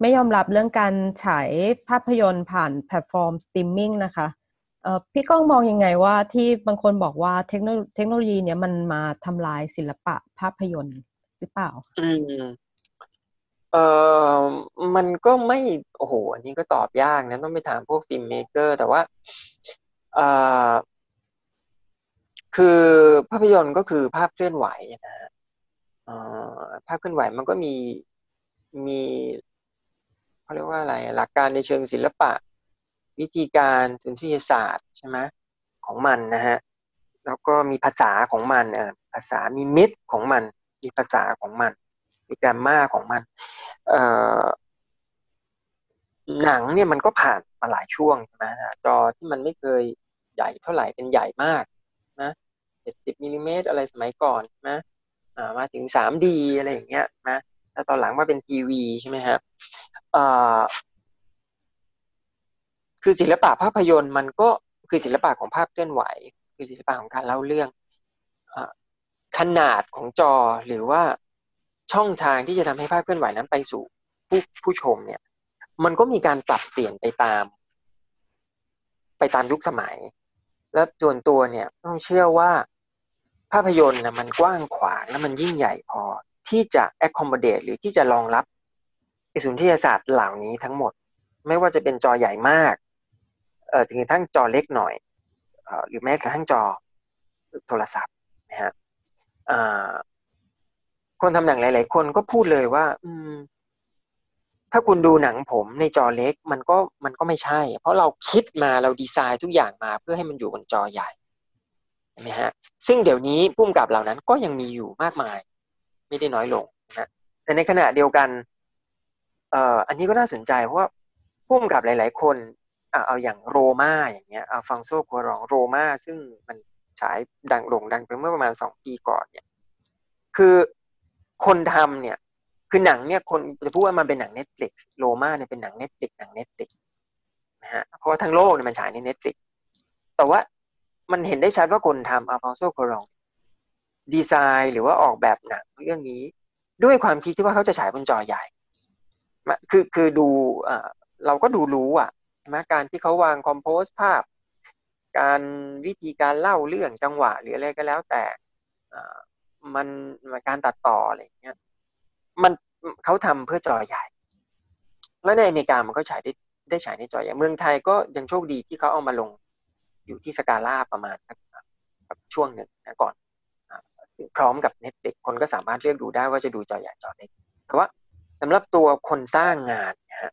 ไม่ยอมรับเรื่องการฉายภาพยนตร์ผ่านแพลตฟอร์มสตรีมมิ่งนะคะเอ่อพี่ก้องมองยังไงว่าที่บางคนบอกว่าเทคโนโลยีเทคโนโลยีเนี่ยมันมาทำลายศิลปะภาพยนตร์หรือเปล่าอืมเอ่อมันก็ไม่โอ้โหอันนี้ก็ตอบยากนะต้องไปถามพวกฟิล์มเมเกอร์แต่ว่าเอ่อคือภาพยนตร์ก็คือภาพเคลื่อนไหวนะฮะภาพเคลื่อนไหวมันก็มีมีเขาเรียกว่าอะไรหลักการในเชิงศิลปะวิธีการสุนทรียศาสตร์ใช่ไหมของมันนะฮะแล้วก็มีภาษาของมันเออภาษามีมิตรของมันมีภาษาของมันมีแกรมมาของมันเอ่อหนังเนี่ยมันก็ผ่านมาหลายช่วงใช่ไหมจอที่มันไม่เคยใหญ่เท่าไหร่เป็นใหญ่มากนะเจ็ดสิบมิลลิเมตรอะไรสมัยก่อนนะอ่ามาถึง ทรีดี อะไรอย่างเงี้ยนะแล้วตอนหลังมาเป็นทีวีใช่ไหมครับอ่าคือศิลปะภาพยนตร์มันก็คือศิลปะของภาพเคลื่อนไหวคือศิลปะของการเล่าเรื่องอ่าขนาดของจอหรือว่าช่องทางที่จะทำให้ภาพเคลื่อนไหวนั้นไปสู่ผู้ผู้ชมเนี่ยมันก็มีการปรับเปลี่ยนไปตามไปตามยุคสมัยและส่วนตัวเนี่ยต้องเชื่อว่า ภาพยนตร์นะมันกว้างขวางและมันยิ่งใหญ่พอที่จะ accommodate หรือที่จะรองรับสุนทรศาสตร์เหล่านี้ทั้งหมดไม่ว่าจะเป็นจอใหญ่มากเอ่อถึงทั้งจอเล็กหน่อยเอ่อหรือแม้กระทั่งจอโทรศัพท์นะฮะอ่าคนทำหนังหลายๆคนก็พูดเลยว่าอืมถ้าคุณดูหนังผมในจอเล็กมันก็มันก็ไม่ใช่เพราะเราคิดมาเราดีไซน์ทุกอย่างมาเพื่อให้มันอยู่บนจอใหญ่ใช่มั้ยฮะซึ่งเดี๋ยวนี้ผู้กำกับเหล่านั้นก็ยังมีอยู่มากมายไม่ได้น้อยลงนะแต่ในขณะเดียวกันเอ่ออันนี้ก็น่าสนใจเพราะว่าผู้กำกับหลายๆคนอ่ะเอาอย่างโรม่าอย่างเงี้ยอัลฟองโซ คัวรอนโรม่าซึ่งมันฉายดังโด่งดังไปเมื่อประมาณสองปีก่อนเนี่ยคือคนทำเนี่ยคือหนังเนี่ยคนจะพูดว่ามันเป็นหนัง Netflix โรม่าเนี่ยเป็นหนัง Netflix หนัง Netflix นะฮะเพราะว่าทั้งโลกเนี่ยมันฉายใน Netflix แต่ว่ามันเห็นได้ชัดว่าคนทำอัลฟองโซ คัวรอนดีไซน์หรือว่าออกแบบหนังเรื่องนี้ด้วยความคิดที่ว่าเขาจะฉายบนจอใหญ่คือคือดูอ่าเราก็ดูรู้อ่ะนะการที่เขาวางคอมโพสภาพการวิธีการเล่าเรื่องจังหวะหรืออะไรก็แล้วแต่มันการตัดต่ออะไรอย่างเงี้ยมันเขาทำเพื่อจอใหญ่แล้วในอเมริกามันก็ฉายได้ได้ฉายในจอใหญ่เมืองไทยก็ยังโชคดีที่เขาเอามาลงอยู่ที่สกาล่าประมาณช่วงหนึ่งนะก่อนพร้อมกับ Netflix คนก็สามารถเลือกดูได้ว่าจะดูจอใหญ่จอเล็กแต่ว่าสำหรับตัวคนสร้างงานนะฮะ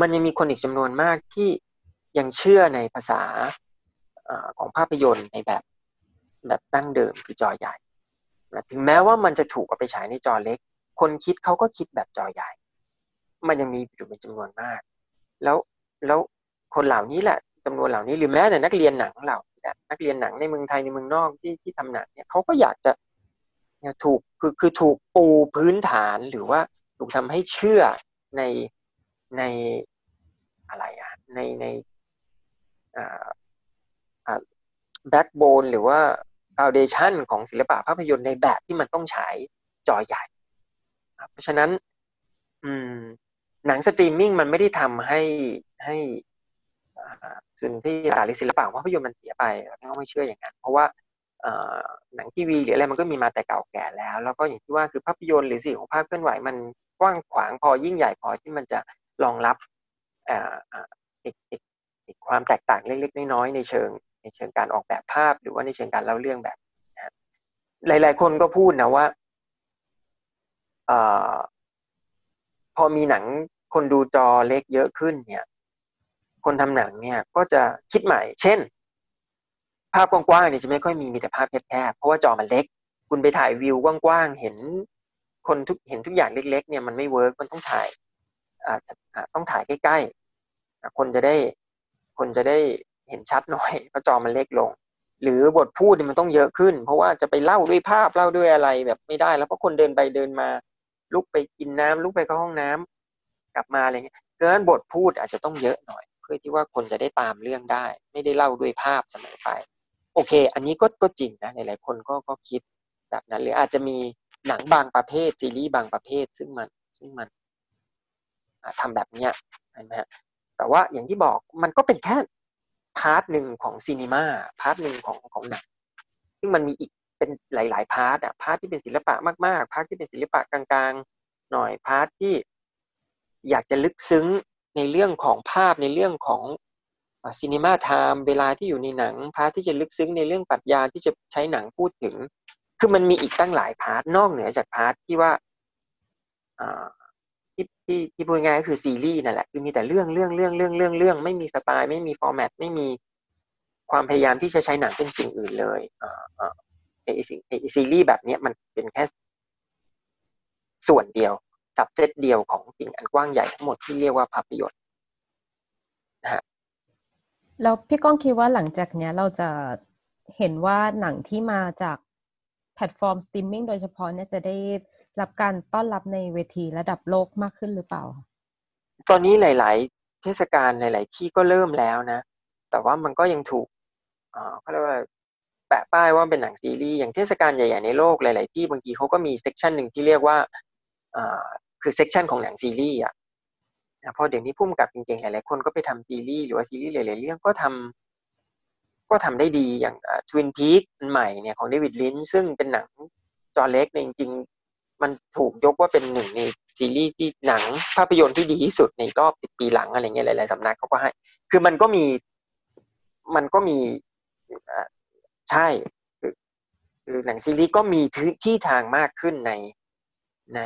มันยังมีคนอีกจำนวนมากที่ยังเชื่อในภาษาของภาพยนตร์ในแบบแบบตั้งเดิมคือจอใหญ่ถึงแม้ว่ามันจะถูกเอาไปฉายในจอเล็กคนคิดเขาก็คิดแบบจอใหญ่มันยังมีอยู่เป็นจำนวนมากแล้วแล้วคนเหล่านี้แหละจำนวนเหล่านี้หรือแม้แต่นักเรียนหนังเหล่านี้นักเรียนหนังในเมืองไทยในเมืองนอกที่ที่ทำหนังเนี่ยเขาก็อยากจะถูกคือคือถูกปูพื้นฐานหรือว่าถูกทำให้เชื่อในในอะไรอ่ะในในอ่าอ่าแบ็คโบนหรือว่าฟาวเดชั่นของศิลปะภาพยนตร์ในแบบที่มันต้องฉายจอใหญ่เพราะฉะนั้นอืมหนังสตรีมมิ่งมันไม่ได้ทำให้ให้อ่าส่วนที่หลายศิลปะภาพยนตร์มันเสียไปเราไม่เชื่ออย่างนั้นเพราะว่าอ่าหนังทีวีหรืออะไรมันก็มีมาแต่เก่าแก่แล้วแล้วก็อย่างที่ว่าคือภาพยนตร์หรือสื่อของภาพเคลื่อนไหวมันกว้างขวางพอยิ่งใหญ่พอที่มันจะรองรับเอ่อเอ่ออีกอีกความแตกต่างเล็กๆน้อยๆในเชิงในเชิงการออกแบบภาพหรือว่าในเชิงการเล่าเรื่องแบบนะหลายๆคนก็พูดนะว่าเอ่อพอมีหนังคนดูจอเล็กเยอะขึ้นเนี่ยคนทำหนังเนี่ยก็จะคิดใหม่เช่นภาพกว้างๆเนี่ยจะไม่ค่อยมีมีแต่ภาพแคบๆเพราะว่าจอมันเล็กคุณไปถ่ายวิวกว้างๆเห็นคนทุกเห็นทุกอย่างเล็กๆเนี่ยมันไม่เวิร์คมันต้องถ่ายอ่าต้องถ่ายใกล้ๆคนจะได้คนจะได้เห็นชัดหน่อยเพราะจอมันเล็กลงหรือบทพูดเนี่ยมันต้องเยอะขึ้นเพราะว่าจะไปเล่าด้วยภาพเล่าด้วยอะไรแบบไม่ได้แล้วเพราะคนเดินไปเดินมาลุกไปกินน้ำลุกไปเข้าห้องน้ำกลับมาอะไรเงี้ยเพราะฉะนั้นบทพูดอาจจะต้องเยอะหน่อยเพื่อที่ว่าคนจะได้ตามเรื่องได้ไม่ได้เล่าด้วยภาพเสมอไปโอเคอันนี้ก็ก็จริงนะหลายๆคนก็ก็คิดแบบนั้นหรืออาจจะมีหนังบางประเภทซีรีส์บางประเภทซึ่งมันซึ่งมันทำแบบเนี้ยเห็นไหมฮะแต่ว่าอย่างที่บอกมันก็เป็นแค่พาร์ทหนึ่งของซีนีมาพาร์ทหนึ่งของของหนังซึ่งมันมีอีกเป็นหลายๆพาร์ทอ่ะพาร์ทที่เป็นศิลปะมากๆพาร์ทที่เป็นศิลปะกลางๆหน่อยพาร์ทที่อยากจะลึกซึ้งในเรื่องของภาพในเรื่องของซีนีมาไทม์เวลาที่อยู่ในหนังพาร์ทที่จะลึกซึ้งในเรื่องปรัชญาที่จะใช้หนังพูดถึงคือมันมีอีกตั้งหลายพาร์ทนอกเหนือจากพาร์ทที่ว่าอ่าที่ที่ที่พูดง่ายก็คือซีรีส์นั่นแหละคือมีแต่เรื่องเรื่องเรื่องเรื่องเรื่องเรื่องไม่มีสไตล์ไม่มีฟอร์แมตไม่มีความพยายามที่จะใช้หนังเป็นสิ่งอื่นเลยอ่าอ่าไอ้สิ่งไอ้ซีรีส์แบบนี้มันเป็นแค่ส่วนเดียวซับเซตเดียวของสิ่งอันกว้างใหญ่ทั้งหมดที่เรียกว่าภาพยนตร์นะฮะแล้วพี่ก้องคิดว่าหลังจากเนี้ยเราจะเห็นว่าหนังที่มาจากแพลตฟอร์มสตรีมมิ่งโดยเฉพาะเนี่ยจะได้รับการต้อนรับในเวทีระดับโลกมากขึ้นหรือเปล่าตอนนี้หลายๆเทศกาลหลายๆที่ก็เริ่มแล้วนะแต่ว่ามันก็ยังถูกเอ่อเค้าเรียกว่าแปะป้ายว่าเป็นหนังซีรีส์อย่างเทศกาลใหญ่ๆในโลกหลายๆที่บางทีเค้าก็มีเซกชันนึงที่เรียกว่าเอ่อคือเซกชันของหนังซีรีส์อ่ะนะพอเดี๋ยวนี้ผู้กำกับเก่งๆหลายๆคนก็ไปทำซีรีส์หรือว่าซีรีส์หลายๆเรื่องก็ทำ ก็ทำได้ดีอย่าง Twin Peaks อันใหม่เนี่ยของ David Lynch ซึ่งเป็นหนังจอเล็กจริงๆมันถูกยกว่าเป็นหนึ่งในซีรีส์ที่หนังภาพยนตร์ที่ดีที่สุดในรอบสิบปีหลังอะไรเงี้ยหลายๆสำนักเขาก็ให้คือมันก็มีมันก็มีใช่คือหนังซีรีส์ก็มีที่ทางมากขึ้นในใน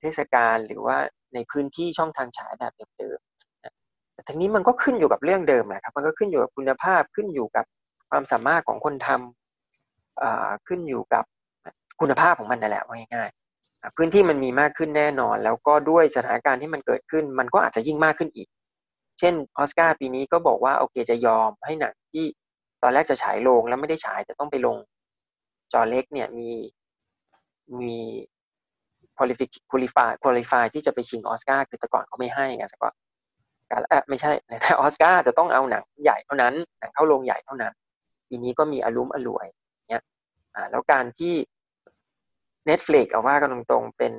เทศกาลหรือว่าในพื้นที่ช่องทางฉายแบบเดิมๆแต่ทั้งนี้มันก็ขึ้นอยู่กับเรื่องเดิมแหละครับมันก็ขึ้นอยู่กับคุณภาพขึ้นอยู่กับความสามารถของคนทำขึ้นอยู่กับคุณภาพของมันนั่นแหละว่าง่ายๆพื้นที่มันมีมากขึ้นแน่นอนแล้วก็ด้วยสถานการณ์ที่มันเกิดขึ้นมันก็อาจจะยิ่งมากขึ้นอีกเช่นออสการ์ปีนี้ก็บอกว่าโอเคจะยอมให้หนังที่ตอนแรกจะฉายโรงแล้วไม่ได้ฉายจะต้องไปลงจอเล็กเนี่ยมีมีqualify qualify ที่จะไปชิงออสการ์คือแต่ก่อนเขาไม่ให้ไงแต่ก็การเอ่อไม่ใช่ออสการ์จะต้องเอาหนังใหญ่เท่านั้นหนังเข้าโรงใหญ่เท่านั้นปีนี้ก็มีอลุ้มอล่วยเงี้ยอ่าแล้วการที่ Netflix เอาว่ากันตรงๆเป็น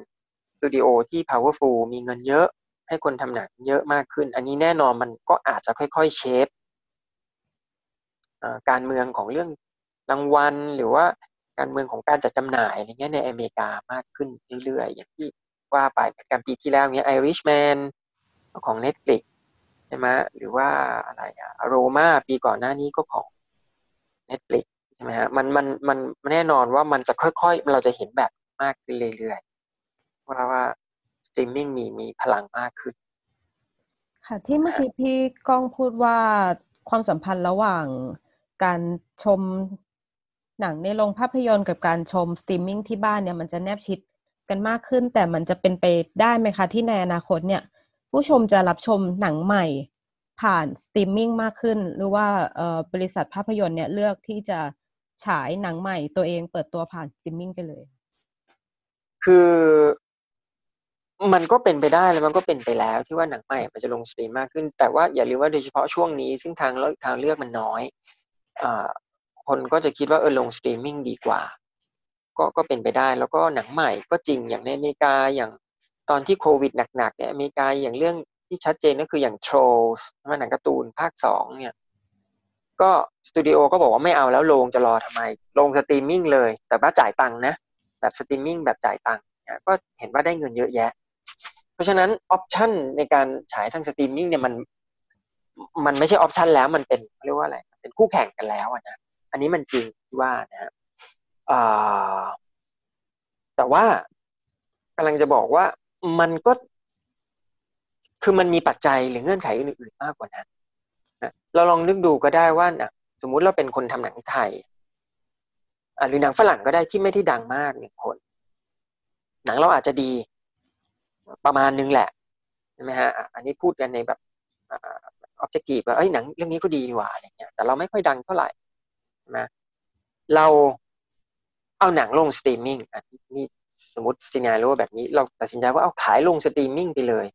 สตูดิโอที่ powerful มีเงินเยอะให้คนทำหนังเยอะมากขึ้นอันนี้แน่นอนมันก็อาจจะค่อยๆเชฟการเมืองของเรื่องรางวัลหรือว่าการเมืองของการจัดจำหน่ายอะไรเงี้ยในอเมริกามากขึ้นเรื่อยๆอย่างที่ว่าไปการปีที่แล้วเนี้ย Irishman ของ Netflix ใช่ไหมหรือว่าอะไรอ่ะ Aroma ปีก่อนหน้านี้ก็ของ Netflix ใช่ไหมฮะมันมันมันแน่นอนว่ามันจะค่อยๆเราจะเห็นแบบมากขึ้นเรื่อยๆว่าว่าสตรีมมิ่งมีมีพลังมากขึ้นค่ะที่เมื่อกี้พี่ก้องพูดว่าความสัมพันธ์ระหว่างการชมหนังในโรงภาพยนตร์กับการชมสตรีมมิ่งที่บ้านเนี่ยมันจะแนบชิดกันมากขึ้นแต่มันจะเป็นไปได้ไหมคะที่ในอนาคตเนี่ยผู้ชมจะรับชมหนังใหม่ผ่านสตรีมมิ่งมากขึ้นหรือว่าเอ่อบริษัทภาพยนตร์เนี่ยเลือกที่จะฉายหนังใหม่ตัวเองเปิดตัวผ่านสตรีมมิ่งไปเลยคือมันก็เป็นไปได้แล้วมันก็เป็นไปแล้วที่ว่าหนังใหม่มันจะลงสตรีมมากขึ้นแต่ว่าอย่าลืมว่าโดยเฉพาะช่วงนี้ซึ่งทางเลือกทางเลือกมันน้อยอ่าคนก็จะคิดว่าเออลงสตรีมมิ่งดีกว่าก็ก็เป็นไปได้แล้วก็หนังใหม่ก็จริงอย่างในอเมริกาอย่างตอนที่โควิดหนักๆเนี่ยอเมริกาอย่างเรื่องที่ชัดเจนก็คืออย่าง Trolls หนังการ์ตูนภาคสองเนี่ยก็สตูดิโอก็บอกว่าไม่เอาแล้วโรงจะรอทำไมลงสตรีมมิ่งเลยแต่ว่าจ่ายตังค์นะแบบสตรีมมิ่งแบบจ่ายตังค์เนี่ยก็เห็นว่าได้เงินเยอะแยะเพราะฉะนั้นออปชั่นในการฉายทางสตรีมมิ่งเนี่ยมันมันไม่ใช่ออปชั่นแล้วมันเป็นเรียกว่าอะไรเป็นคู่แข่งกันแล้วนะอันนี้มันจริงที่ว่านะครับแต่ว่ากำลังจะบอกว่ามันก็คือมันมีปัจจัยหรือเงื่อนไขอื่นๆมากกว่านั้นนะเราลองนึกดูก็ได้ว่านะสมมุติเราเป็นคนทำหนังไทยหรือหนังฝรั่งก็ได้ที่ไม่ได้ดังมากหนึ่งคนหนังเราอาจจะดีประมาณนึงแหละใช่ไหมฮะอันนี้พูดกันในแบบออบเจกตีฟว่าเอ้ยหนังเรื่องนี้ก็ดีดีกว่าอะไรเงี้ยแต่เราไม่ค่อยดังเท่าไหร่นะเราเอาหนังลงสตรีมมิ่งอ่ะนี่สมมุติซีนาริโอแบบนี้เราตัดสินใจว่าเอาขายลงสตรีมมิ่งไปเลย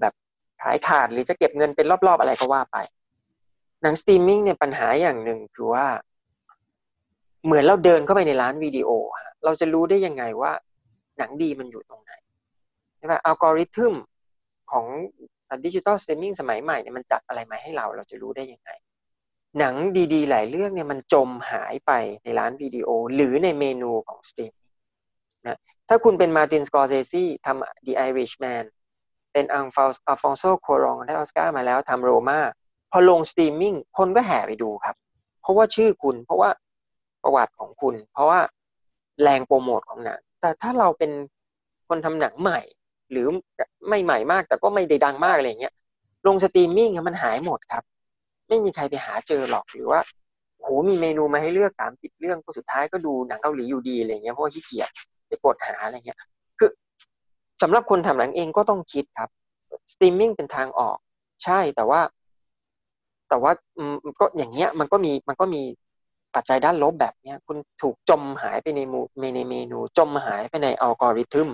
แบบขายขาดหรือจะเก็บเงินเป็นรอบๆอะไรก็ว่าไปหนังสตรีมมิ่งเนี่ยปัญหาอย่างหนึ่งคือว่าเหมือนเราเดินเข้าไปในร้านวิดีโอเราจะรู้ได้ยังไงว่าหนังดีมันอยู่ตรงไหนใช่ป่ะอัลกอริทึมของดิจิตอลสตรีมมิ่งสมัยใหม่เนี่ยมันจัดอะไรมาให้เราเราจะรู้ได้ยังไงหนังดีๆหลายเรื่องเนี่ยมันจมหายไปในร้านวิดีโอหรือในเมนูของสตรีมนะถ้าคุณเป็นมาร์ตินสกอร์เซซีทำ The Irishman เป็นอัลฟองโซโครองได้ออสการ์มาแล้วทำโรมาพอลงสตรีมมิ่งคนก็แห่ไปดูครับเพราะว่าชื่อคุณเพราะว่าประวัติของคุณเพราะว่าแรงโปรโมทของหนังแต่ถ้าเราเป็นคนทำหนังใหม่หรือไม่ใหม่มากแต่ก็ไม่ได้ดังมากอะไรอย่างเงี้ยลงสตรีมมิ่งมันหายหมดครับไม่มีใครไปหาเจอหรอกหรือว่าโหมีเมนูมาให้เลือกสามสิบเรื่องก็สุดท้ายก็ดูหนังเกาหลีอยู่ดีอะไรเงี้ยเพราะว่าขี้เกียจไปกดหาอะไรเงี้ยคือสำหรับคนทำหนังเองก็ต้องคิดครับสตรีมมิ่งเป็นทางออกใช่แต่ว่าแต่ว่าก็อย่างเงี้ยมันก็มีมันก็มีปัจจัยด้านลบแบบเนี้ยคุณถูกจมหายไปในมูในเมนูจมหายไปในอัลกอริทึม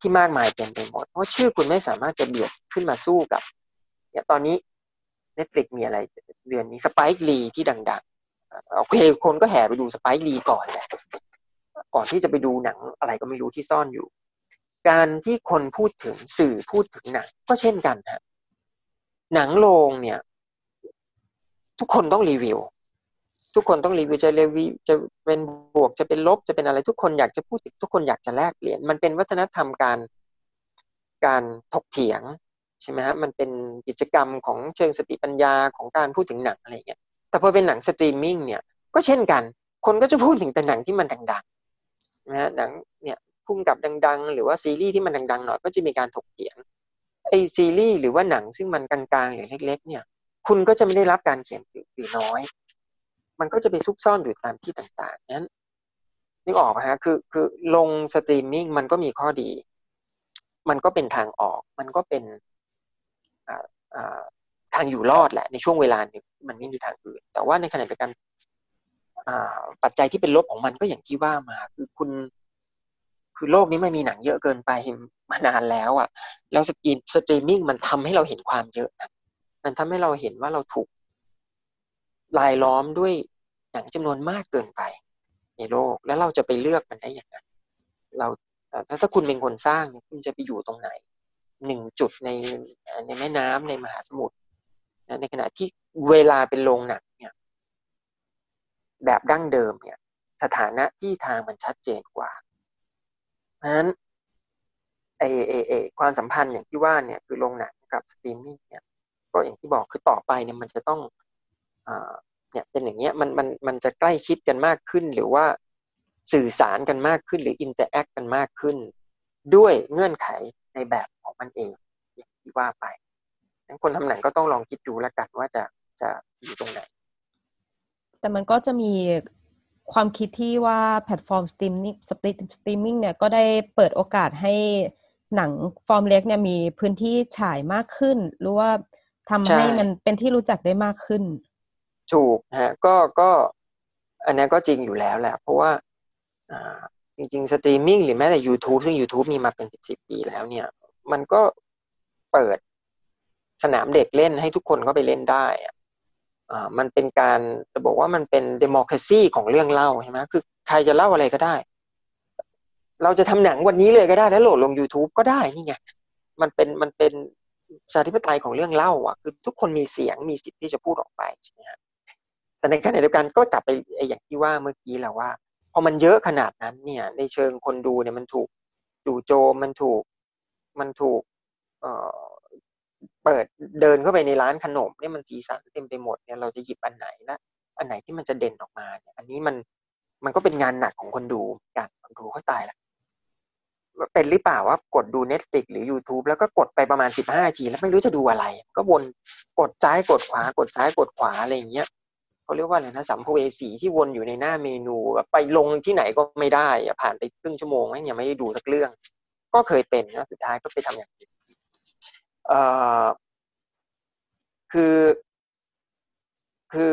ที่มากมายเต็มไปหมดเพราะชื่อคุณไม่สามารถจะเบียดขึ้นมาสู้กับเนี่ยตอนนี้Netflix มีอะไรเดือนนี้สไปค์ลีที่ดังๆโอเคคนก็แห่ไปดูสไปค์ลีก่อนแหละก่อนที่จะไปดูหนังอะไรก็ไม่รู้ที่ซ่อนอยู่การที่คนพูดถึงสื่อพูดถึงหนังก็เช่นกันฮะหนังโรงเนี่ย ทุกคนต้องรีวิวทุกคนต้องรีวิวจะรีวิวจะเป็นบวกจะเป็นลบจะเป็นอะไรทุกคนอยากจะพูดทุกคนอยากจะแลกเปลี่ยนมันเป็นวัฒนธรรมการการถกเถียงใช่ไหมฮะมันเป็นกิจกรรมของเชิงสติปัญญาของการพูดถึงหนังอะไรเงี้ยแต่พอเป็นหนังสตรีมมิ่งเนี่ยก็เช่นกันคนก็จะพูดถึงแต่หนังที่มันดังๆนะฮะหนังเนี่ยพุ่งกับดังๆหรือว่าซีรีส์ที่มันดังๆหน่อยก็จะมีการถกเถียงไอซีรีส์หรือว่าหนังซึ่งมันกลางๆหรือเล็กๆเนี่ยคุณก็จะไม่ได้รับการเขียนหรือน้อยมันก็จะไปซุกซ่อนอยู่ตามที่ต่างๆนั้นนึกออกป่ะฮะคือคือลงสตรีมมิ่งมันก็มีข้อดีมันก็เป็นทางออกมันก็เป็นอ่าอ่าทางอยู่รอดแหละในช่วงเวลานึงมันไม่มีทางอื่นแต่ว่าในขณะเดียวกันอ่าปัจจัยที่เป็นลบของมันก็อย่างที่ว่ามาคือคุณคือโลกนี้ไม่มีหนังเยอะเกินไปมานานแล้วอ่ะแล้วสตรีมสตรีมมิ่งมันทำให้เราเห็นความเยอะนะมันทำให้เราเห็นว่าเราถูกลายล้อมด้วยหนังจำนวนมากเกินไปในโลกแล้วเราจะไปเลือกมันได้อย่างไรเราถ้าคุณเป็นคนสร้างคุณจะไปอยู่ตรงไหนหนึ่งจุดในในแม่น้ำในมหาสมุทรในขณะที่เวลาเป็นโรงหนังเนี่ยแบบดั้งเดิมเนี่ยสถานะที่ทางมันชัดเจนกว่าเพราะฉะนั้นไอไอไอความสัมพันธ์อย่างที่ว่าเนี่ยคือโรงหนังกับสตรีมมิ่งเนี่ยก็อย่างที่บอกคือต่อไปเนี่ยมันจะต้องเนี่ยเป็นอย่างเงี้ยมันมันมันจะใกล้ชิดกันมากขึ้นหรือว่าสื่อสารกันมากขึ้นหรืออินเตอร์แอคกันมากขึ้นด้วยเงื่อนไขในแบบของมันเองอย่างที่ว่าไปงั้นคนทำหนังก็ต้องลองคิดดูแล้วกันว่าจะจะอยู่ตรงไหนแต่มันก็จะมีความคิดที่ว่าแพลตฟอร์มสตรีมมิ่งสตรีมมิ่งเนี่ยก็ได้เปิดโอกาสให้หนังฟอร์มเล็กเนี่ยมีพื้นที่ฉายมากขึ้นหรือว่าทำให้มันเป็นที่รู้จักได้มากขึ้นถูกฮะก็ก็อันนั้นก็จริงอยู่แล้วแหละเพราะว่าอ่าจริงๆสตรีมมิ่งหรือแม้แต่ YouTube ซึ่ง YouTube มีมาเป็นสิบปีแล้วเนี่ยมันก็เปิดสนามเด็กเล่นให้ทุกคนก็ไปเล่นได้อ่ามันเป็นการจะบอกว่ามันเป็น democracy ของเรื่องเล่าใช่ไหมคือใครจะเล่าอะไรก็ได้เราจะทำหนังวันนี้เลยก็ได้แล้วโหลดลง YouTube ก็ได้นี่ไงมันเป็นมันเป็นประชาธิปไตยของเรื่องเล่าอ่ะคือทุกคนมีเสียงมีสิทธิ์ที่จะพูดออกไปใช่ไหมฮะแต่ในขณะเดียวกันก็กลับไปอย่างที่ว่าเมื่อกี้แหละว่าพอมันเยอะขนาดนั้นเนี่ยในเชิงคนดูเนี่ยมันถูกจู่โจมมันถูกมันถูกเอ่อเปิดเดินเข้าไปในร้านขนมเนี่ยมันสีสันเต็มไปหมดเนี่ยเราจะหยิบอันไหนนะอันไหนที่มันจะเด่นออกมาเนี่ยอันนี้มันมันก็เป็นงานหนักของคนดูการคนดูเขาตายละเป็นหรือเปล่าว่ากดดู Netflix หรือ YouTube แล้วก็กดไปประมาณสิบห้านาทีแล้วไม่รู้จะดูอะไรก็วนกดซ้ายกดขวากดซ้ายกดขวาอะไรอย่างเงี้ยเขาเรียกว่าอะไรนะสัมภเวสีที่วนอยู่ในหน้าเมนูไปลงที่ไหนก็ไม่ได้ผ่านไปครึ่งชั่วโมงแล้วยังไม่ได้ดูสักเรื่องก็เคยเป็นนะสุดท้ายก็ไปทำอย่างอื่นเอ่อคือคือ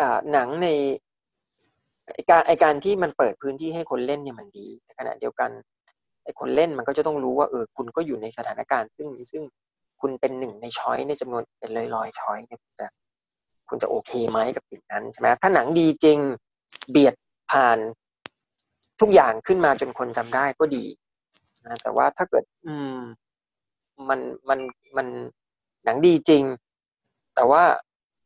อ่าหนังในไอ้การไอ้การที่มันเปิดพื้นที่ให้คนเล่นเนี่ยมันดีแต่ขณะเดียวกันไอ้คนเล่นมันก็จะต้องรู้ว่าเออคุณก็อยู่ในสถานการณ์ซึ่งซึ่งคุณเป็นหนึ่งในช้อยในจำนวนเป็นร้อยร้อยช้อยเนี่ยแบบคุณจะโอเคไหมกับสิ่งนั้นใช่ไหมถ้าหนังดีจริงเบียดผ่านทุกอย่างขึ้นมาจนคนจำได้ก็ดีนะแต่ว่าถ้าเกิดอืมมันมันมันหนังดีจริงแต่ว่า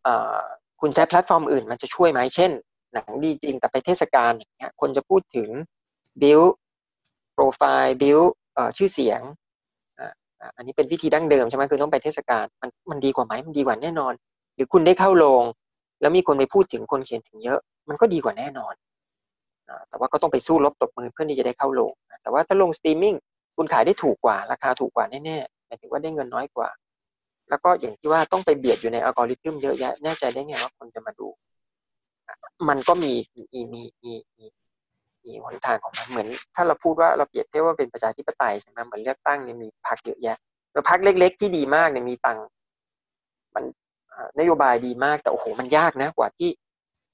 เอ่อคุณใช้แพลตฟอร์มอื่นมันจะช่วยไหมเช่นหนังดีจริงแต่ไปเทศกาลอย่างเงี้ยคนจะพูดถึง build profile build เอ่อชื่อเสียงอ่าอันนี้เป็นวิธีดั้งเดิมใช่ไหมคือต้องไปเทศกาลมันมันดีกว่าไหมมันดีกว่าแน่นอนหรือคุณได้เข้าโรงแล้วมีคนไปพูดถึงคนเขียนถึงเยอะมันก็ดีกว่าแน่นอนแต่ว่าก็ต้องไปสู้รบตบมือเพื่อที่จะได้เข้าโรงแต่ว่าถ้าลงสตรีมมิ่งคุณขายได้ถูกกว่าราคาถูกกว่าแน่ๆหมายถึงว่าได้เงินน้อยกว่าแล้วก็อย่างที่ว่าต้องไปเบียดอยู่ในอัลกอริทึมเยอะแยะแน่ใจได้ไงว่าคนจะมาดูมันก็มีมีมีมีมีมีหนทางของมันเหมือนถ้าเราพูดว่าเราเปรียบเทียบว่าเป็นประชาธิปไตยใช่ไหมเหมือนเลือกตั้งเนี่ยมีพรรคเยอะแยะแล้วพรรคเล็กๆที่ดีมากเนี่ยมีตังค์มันนโยบายดีมากแต่โอ้โหมันยากนะกว่าที่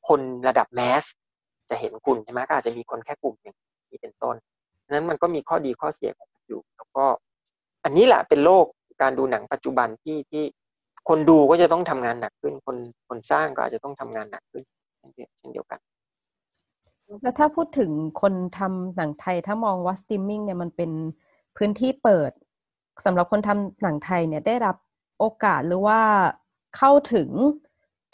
คนระดับแมสจะเห็นคุณใช่ไหมก็อาจจะมีคนแค่กลุ่มหนึ่งนี่เป็นต้นนั้นมันก็มีข้อดีข้อเสียของมันอยู่แล้วก็อันนี้แหละเป็นโลกการดูหนังปัจจุบันที่ที่คนดูก็จะต้องทำงานหนักขึ้นคนคนสร้างก็อาจจะต้องทำงานหนักขึ้นเช่นเดียวกันแล้วถ้าพูดถึงคนทำหนังไทยถ้ามองว่าสตรีมมิ่งเนี่ยมันเป็นพื้นที่เปิดสำหรับคนทำหนังไทยเนี่ยได้รับโอกาสหรือว่าเข้าถึง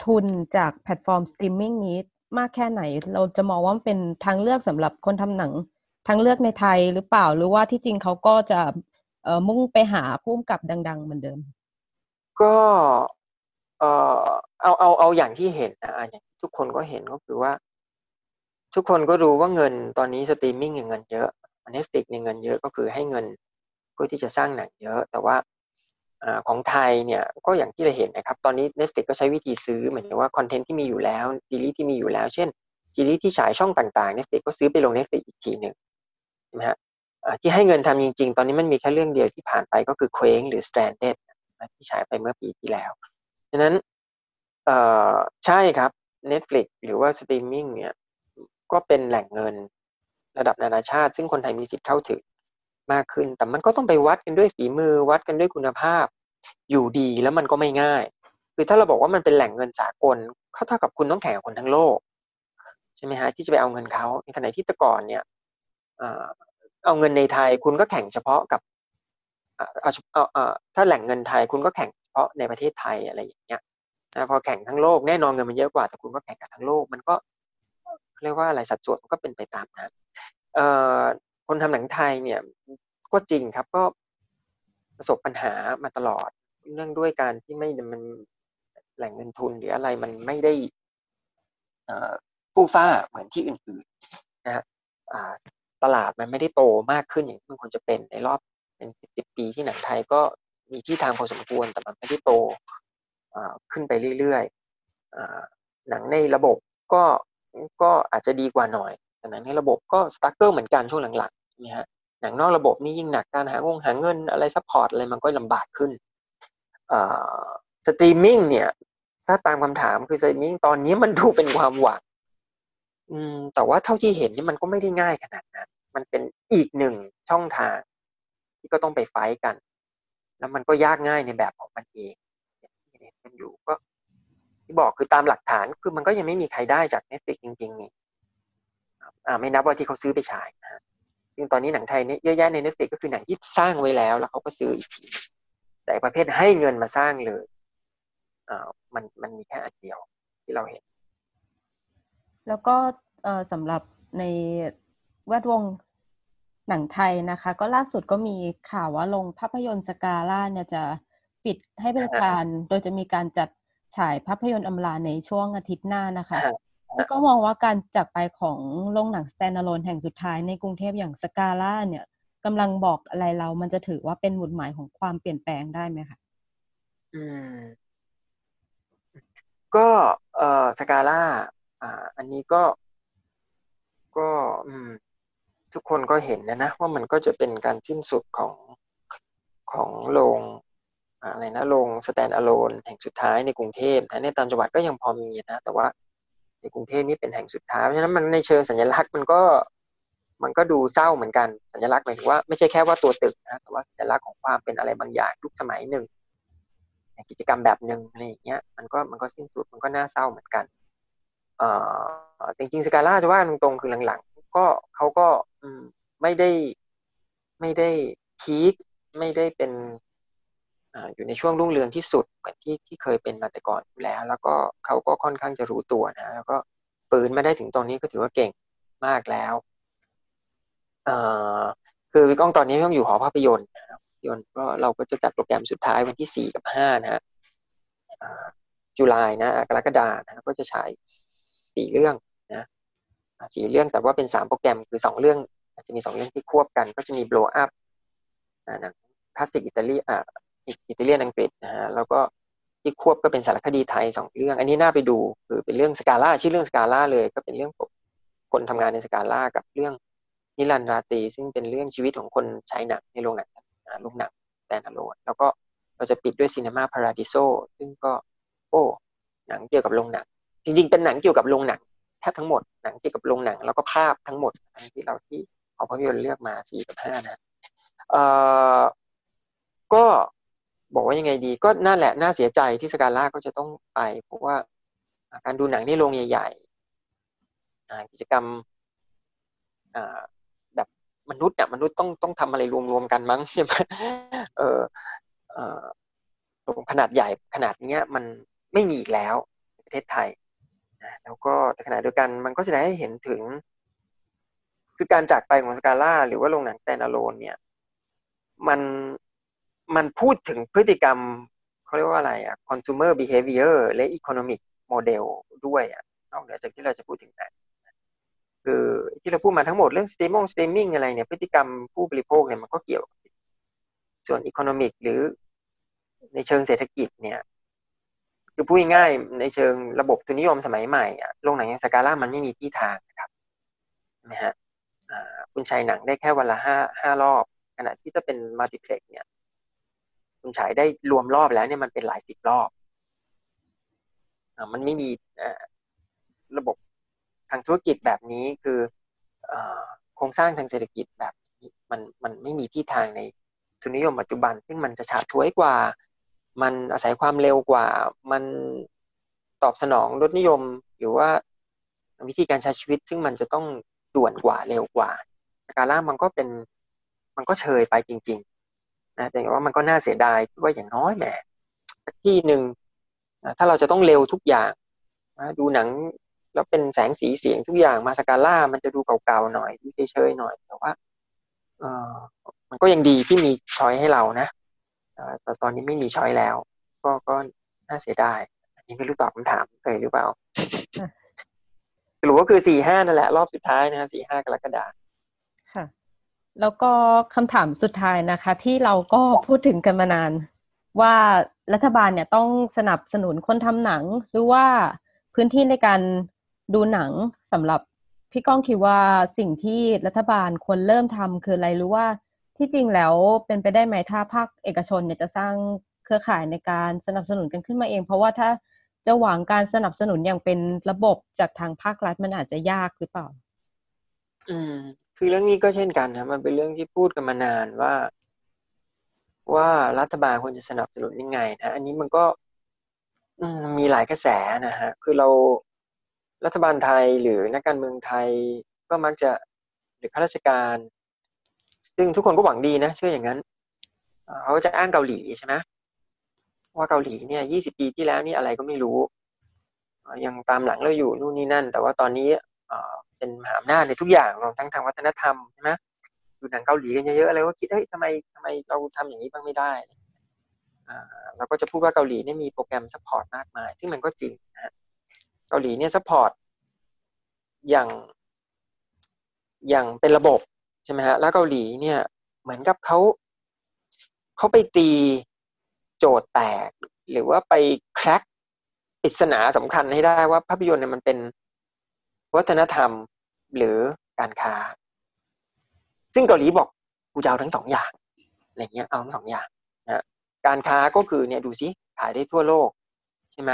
ทุนจากแพลตฟอร์มสตรีมมิ่งนี้มากแค่ไหนเราจะมองว่ามันเป็นทางเลือกสำหรับคนทำหนังทางเลือกในไทยหรือเปล่าหรือว่าที่จริงเขาก็จะมุ่งไปหาผู้กำกับดังๆเหมือนเดิมก็เอ่อเอาเอาเอาอย่างที่เห็นนะทุกคนก็เห็นก็คือว่าทุกคนก็รู้ว่าเงินตอนนี้สตรีมมิ่งเนี่ยเงินเยอะ Netflix เนี่ยเงินเยอะก็คือให้เงินเพื่อที่จะสร้างหนังเยอะแต่ว่าของไทยเนี่ยก็อย่างที่เราเห็นนะครับตอนนี้ Netflix ก็ใช้วิธีซื้อเหมือนว่าคอนเทนต์ที่มีอยู่แล้วซีรีส์ที่มีอยู่แล้วเช่นซีรีส์ที่ฉายช่องต่างๆ Netflix ก็ซื้อไปลง Netflix อีกทีนึงใช่มั้ยฮะที่ให้เงินทำจริงๆตอนนี้มันมีแค่เรื่องเดียวที่ผ่านไปก็คือ Quake หรือ Stranded ที่ฉายไปเมื่อปีที่แล้วฉะนั้นเอ่อใช่ครับ Netflix หรือว่าสตรีมมิ่งเนี่ยก็เป็นแหล่งเงินระดับนานาชาติซึ่งคนไทยมีสิทธิ์เข้าถึงมากขึ้นแต่มันก็ต้องไปวัดกันด้วยฝีมือวัดกันด้วยคุณภาพอยู่ดีแล้วมันก็ไม่ง่ายคือถ้าเราบอกว่ามันเป็นแหล่งเงินสากลก็เท่ากับคุณต้องแข่งกับคนทั้งโลกใช่มั้ยฮะที่จะไปเอาเงินเขาในขณะที่แต่ก่อนเนี่ยเอ่อเอาเงินในไทยคุณก็แข่งเฉพาะกับเอ่อเอ่อถ้าแหล่งเงินไทยคุณก็แข่งเฉพาะในประเทศไทยอะไรอย่างเงี้ยนะพอแข่งทั้งโลกแน่นอนเงินมันเยอะกว่าแต่คุณก็แข่งกับทั้งโลกมันก็เรียกว่าอะไรสัดส่วนมันก็เป็นไปตามนั้นเอ่อคนทำหนังไทยเนี่ยก็จริงครับก็ประสบปัญหามาตลอดเนื่องด้วยการที่ไม่มันแหล่งเงินทุนหรืออะไรมันไม่ได้กู้ฟ้าเหมือนที่อื่นๆนะฮะตลาดมันไม่ได้โตมากขึ้นอย่างที่มันควรจะเป็นในรอบเป็นสิบปีที่หนังไทยก็มีที่ทางพอสมควรแต่มันไม่ได้โตขึ้นไปเรื่อยๆหนังในระบบก็ก็อาจจะดีกว่าหน่อยแต่หนังในระบบก็สตั๊กเกอร์เหมือนกันช่วงหลังๆนะฮะหนังนอกระบบนี่ยิ่งหนักการหางงหาเงินอะไรซัพพอร์ตอะไรมันก็ลำบากขึ้นสตรีมมิ่งเนี่ยถ้าตามคำถามคือสตรีมมิ่งตอนนี้มันดูเป็นความหวังแต่ว่าเท่าที่เห็นนี่มันก็ไม่ได้ง่ายขนาดนั้นมันเป็นอีกหนึ่งช่องทางที่ก็ต้องไปไฟท์กันแล้วมันก็ยากง่ายในแบบของมันเองที่เห็นกันอยู่ก็ที่บอกคือตามหลักฐานคือมันก็ยังไม่มีใครได้จาก Netflix จริงๆนี่อ่าไม่นับว่าที่เขาซื้อไปฉายนะซึ่งตอนนี้หนังไทยเนี่ยเยอะแยะใน Netflix ก็คือหนังที่สร้างไว้แล้วแล้วเขาก็ซื้ออีกทีแต่ประเภทให้เงินมาสร้างเลยอ่ามันมันมีแค่อันเดียวที่เราเห็นแล้วก็เอ่อสำหรับในแวดวงหนังไทยนะคะก็ล่าสุดก็มีข่าวว่าโรงภาพยนตร์สกาล่าเนี่ยจะปิดให้บริการโดยจะมีการจัดฉายภาพยนตร์อำลาในช่วงอาทิตย์หน้านะคะแล้วก็มองว่าการจากไปของโรงหนัง Standalone แห่งสุดท้ายในกรุงเทพอย่าง Scala เนี่ยกำลังบอกอะไรเรามันจะถือว่าเป็นหมุดหมายของความเปลี่ยนแปลงได้ไหมคะอืมก็เอ่อ Scala อ่าอันนี้ก็ก็อืมทุกคนก็เห็นนะนะว่ามันก็จะเป็นการสิ้นสุดของของโรงอะไรนะโรง Standalone แห่งสุดท้ายในกรุงเทพนะในต่างจังหวัดก็ยังพอมีนะแต่ว่าในกรุงเทพนี่เป็นแห่งสุดท้ายเพราะฉะนั้นมันในเชิงสัญลักษณ์มันก็มันก็ดูเศร้าเหมือนกันสัญลักษณ์หมายถึงว่าไม่ใช่แค่ว่าตัวตึกนะแต่ว่าสัญลักษณ์ของความเป็นอะไรบางอย่างยุคสมัยหนึ่งกิจกรรมแบบนึงอะไรอย่างเงี้ยมันก็มันก็สิ้นสุดมันก็น่าเศร้าเหมือนกันเอ่อจริงๆสกาล่าจะว่าตรงๆคือหลังๆก็เขาก็ไม่ได้ไม่ได้พีคไม่ได้เป็นอยู่ในช่วงรุ่งเรืองที่สุดเหมือนที่ที่เคยเป็นมาแต่ก่อนอยู่แล้วแล้วก็เขาก็ค่อนข้างจะรู้ตัวนะแล้วก็ปืนมาได้ถึงตรงนี้ก็ถือว่าเก่งมากแล้วเอ่อคือกล้องตอนนี้ต้องอยู่หอภาพยนตร์นะยนต์ก็เราก็จะจัดโปรแกรมสุดท้ายวันที่สี่กับห้านะฮะอ่าตุลาคมนะกรกฎาคมนะก็จะฉายสี่เรื่องนะสี่เรื่องแต่ว่าเป็นสามโปรแกรมคือสองเรื่องอาจจะมีสองเรื่องที่ควบกันก็จะมี Blow Up นะนะคลาสสิกอิตาลีอ่ะอิตาเลียนอังกฤษนะฮะแล้วก็ที่ควบก็เป็นสารคดีไทยสองเรื่องอันนี้น่าไปดูคือเป็นเรื่องสกาล่าชื่อเรื่องสกาล่าเลยก็เป็นเรื่องคนทำงานในสกาล่ากับเรื่องนิรันดร์ราตรีซึ่งเป็นเรื่องชีวิตของคนใช้หนังในโรงหนังนะโรงหนัง Standalone แล้วก็เราจะปิดด้วย Cinema Paradiso ซึ่งก็โอ้หนังเกี่ยวกับโรงหนังจริงๆเป็นหนังเกี่ยวกับโรงหนังแทบทั้งหมดหนังเกี่ยวกับโรงหนังแล้วก็ภาพทั้งหมดที่เราที่เอาภาพยนตร์เลือกมาสี่กับห้านะเอ่อก็บอกว่ายังไงดีก็นั่นแหละน่าเสียใจที่สกาล่าก็จะต้องไปเพราะว่าการดูหนังในโรงใหญ่ๆกิจกรรมแบบมนุษย์น่ะมนุษย์ต้องต้องทำอะไรรวมๆกันมั้งใช่ไหมเออเออขนาดใหญ่ขนาดเนี้ยมันไม่มีอีกแล้วประเท ทศไทยแล้วก็แต่ขณะเดียวกันมันก็แสดงให้เห็นถึงคือการจากไปของสกาล่าหรือว่าโรงหนังสแตนด์อะโลนเนี่ยมันมันพูดถึงพฤติกรรมเขาเรียกว่าอะไรอ่ะ consumer behavior และ economic model ด้วยอ่ะนอกเหนือจากที่เราจะพูดถึงนั้นคือที่เราพูดมาทั้งหมดเรื่อง streaming streaming อะไรเนี่ยพฤติกรรมผู้บริโภคเนี่ยมันก็เกี่ยวส่วน economic หรือในเชิงเศรษฐกิจเนี่ยคือพูดง่ายๆในเชิงระบบทุนนิยมสมัยใหม่อ่ะโรงหนังอย่างสกาล่ามันไม่มีที่ทางนะครับนะฮะคุณฉายหนังได้แค่วันละห้า ห้ารอบขณะที่ถ้าเป็นมัลติเพล็กซ์เนี่ยคุณฉายได้รวมรอบแล้วเนี่ยมันเป็นหลายสิบรอบอ่ามันไม่มีระบบทางธุรกิจแบบนี้คือโครงสร้างทางเศรษฐกิจแบบมันมันไม่มีที่ทางในทุนนิยมปัจจุบันซึ่งมันจะฉาบฉวยกว่ามันอาศัยความเร็วกว่ามันตอบสนองรสนิยมหรือว่าวิธีการใช้ชีวิตซึ่งมันจะต้องด่วนกว่าเร็วกว่าการล่ามันก็เป็นมันก็เชยไปจริงๆนะแต่ว่ามันก็น่าเสียดายว่าอย่างน้อยแหมที่หนึ่งถ้าเราจะต้องเร็วทุกอย่างนะดูหนังแล้วเป็นแสงสีเสียงทุกอย่างมาสกาล่ามันจะดูเก่าๆหน่อยดูเชยๆหน่อยแต่ว่าเอ่อมันก็ยังดีที่มีช้อยให้เรานะแต่ตอนนี้ไม่มีช้อยแล้วก็ก็น่าเสียดายอันนี้ไม่รู้ตอบคำถามเลยหรือเปล่าหรือว่าคือ สี่ห้า นั่นแหละรอบสุดท้ายนะฮะ สี่ห้า กรกฎาคมค่ะแล้วก็คำถามสุดท้ายนะคะที่เราก็พูดถึงกันมานานว่ารัฐบาลเนี่ยต้องสนับสนุนคนทำหนังหรือว่าพื้นที่ในการดูหนังสำหรับพี่ก้องคิดว่าสิ่งที่รัฐบาลควรเริ่มทำคืออะไรหรือว่าที่จริงแล้วเป็นไปได้ไหมถ้าภาคเอกชนเนี่ยจะสร้างเครือข่ายในการสนับสนุนกันขึ้นมาเองเพราะว่าถ้าจะหวังการสนับสนุนอย่างเป็นระบบจากทางภาครัฐมันอาจจะยากหรือเปล่าอืมคือเรื่องนี้ก็เช่นกันนะมันเป็นเรื่องที่พูดกันมานานว่าว่ารัฐบาลควรจะสนับสนุนยังไงนะอันนี้มันก็มีหลายกระแสนะฮะคือเรารัฐบาลไทยหรือนักการเมืองไทยก็มักจะหรือข้าราชการซึ่งทุกคนก็หวังดีนะเชื่ออย่างนั้นเขาจะอ้างเกาหลีใช่ไหมว่าเกาหลีเนี่ยยี่สิบปีที่แล้วนี่อะไรก็ไม่รู้ยังตามหลังเราอยู่นู่นนี่นั่นแต่ว่าตอนนี้เป็นมหาอำนาจในทุกอย่างรวมทั้งทางวัฒนธรรมใช่ไหมดูหนังเกาหลีกันเยอะๆอะไรก็คิดเฮ้ยทำไมทำไมเราทำอย่างนี้บ้างไม่ได้เราก็จะพูดว่าเกาหลีเนี่ยมีโปรแกรมซัพพอร์ตมากมายซึ่งมันก็จริงนะเกาหลีเนี่ยซัพพอร์ตอย่างอย่างเป็นระบบใช่ไหมฮะแล้วเกาหลีเนี่ยเหมือนกับเขาเขาไปตีโจทย์แตกหรือว่าไปแคร็กปริศนาสำคัญให้ได้ว่าภาพยนตร์เนี่ยมันเป็นวัฒนธรรมหรือการค้าซึ่งเกาหลีบอกกูจะเอาทั้งสองอย่างอะไรเงี้ยเอาทั้งสองอย่างนะการค้าก็คือเนี่ยดูสิขายได้ทั่วโลกใช่ไหม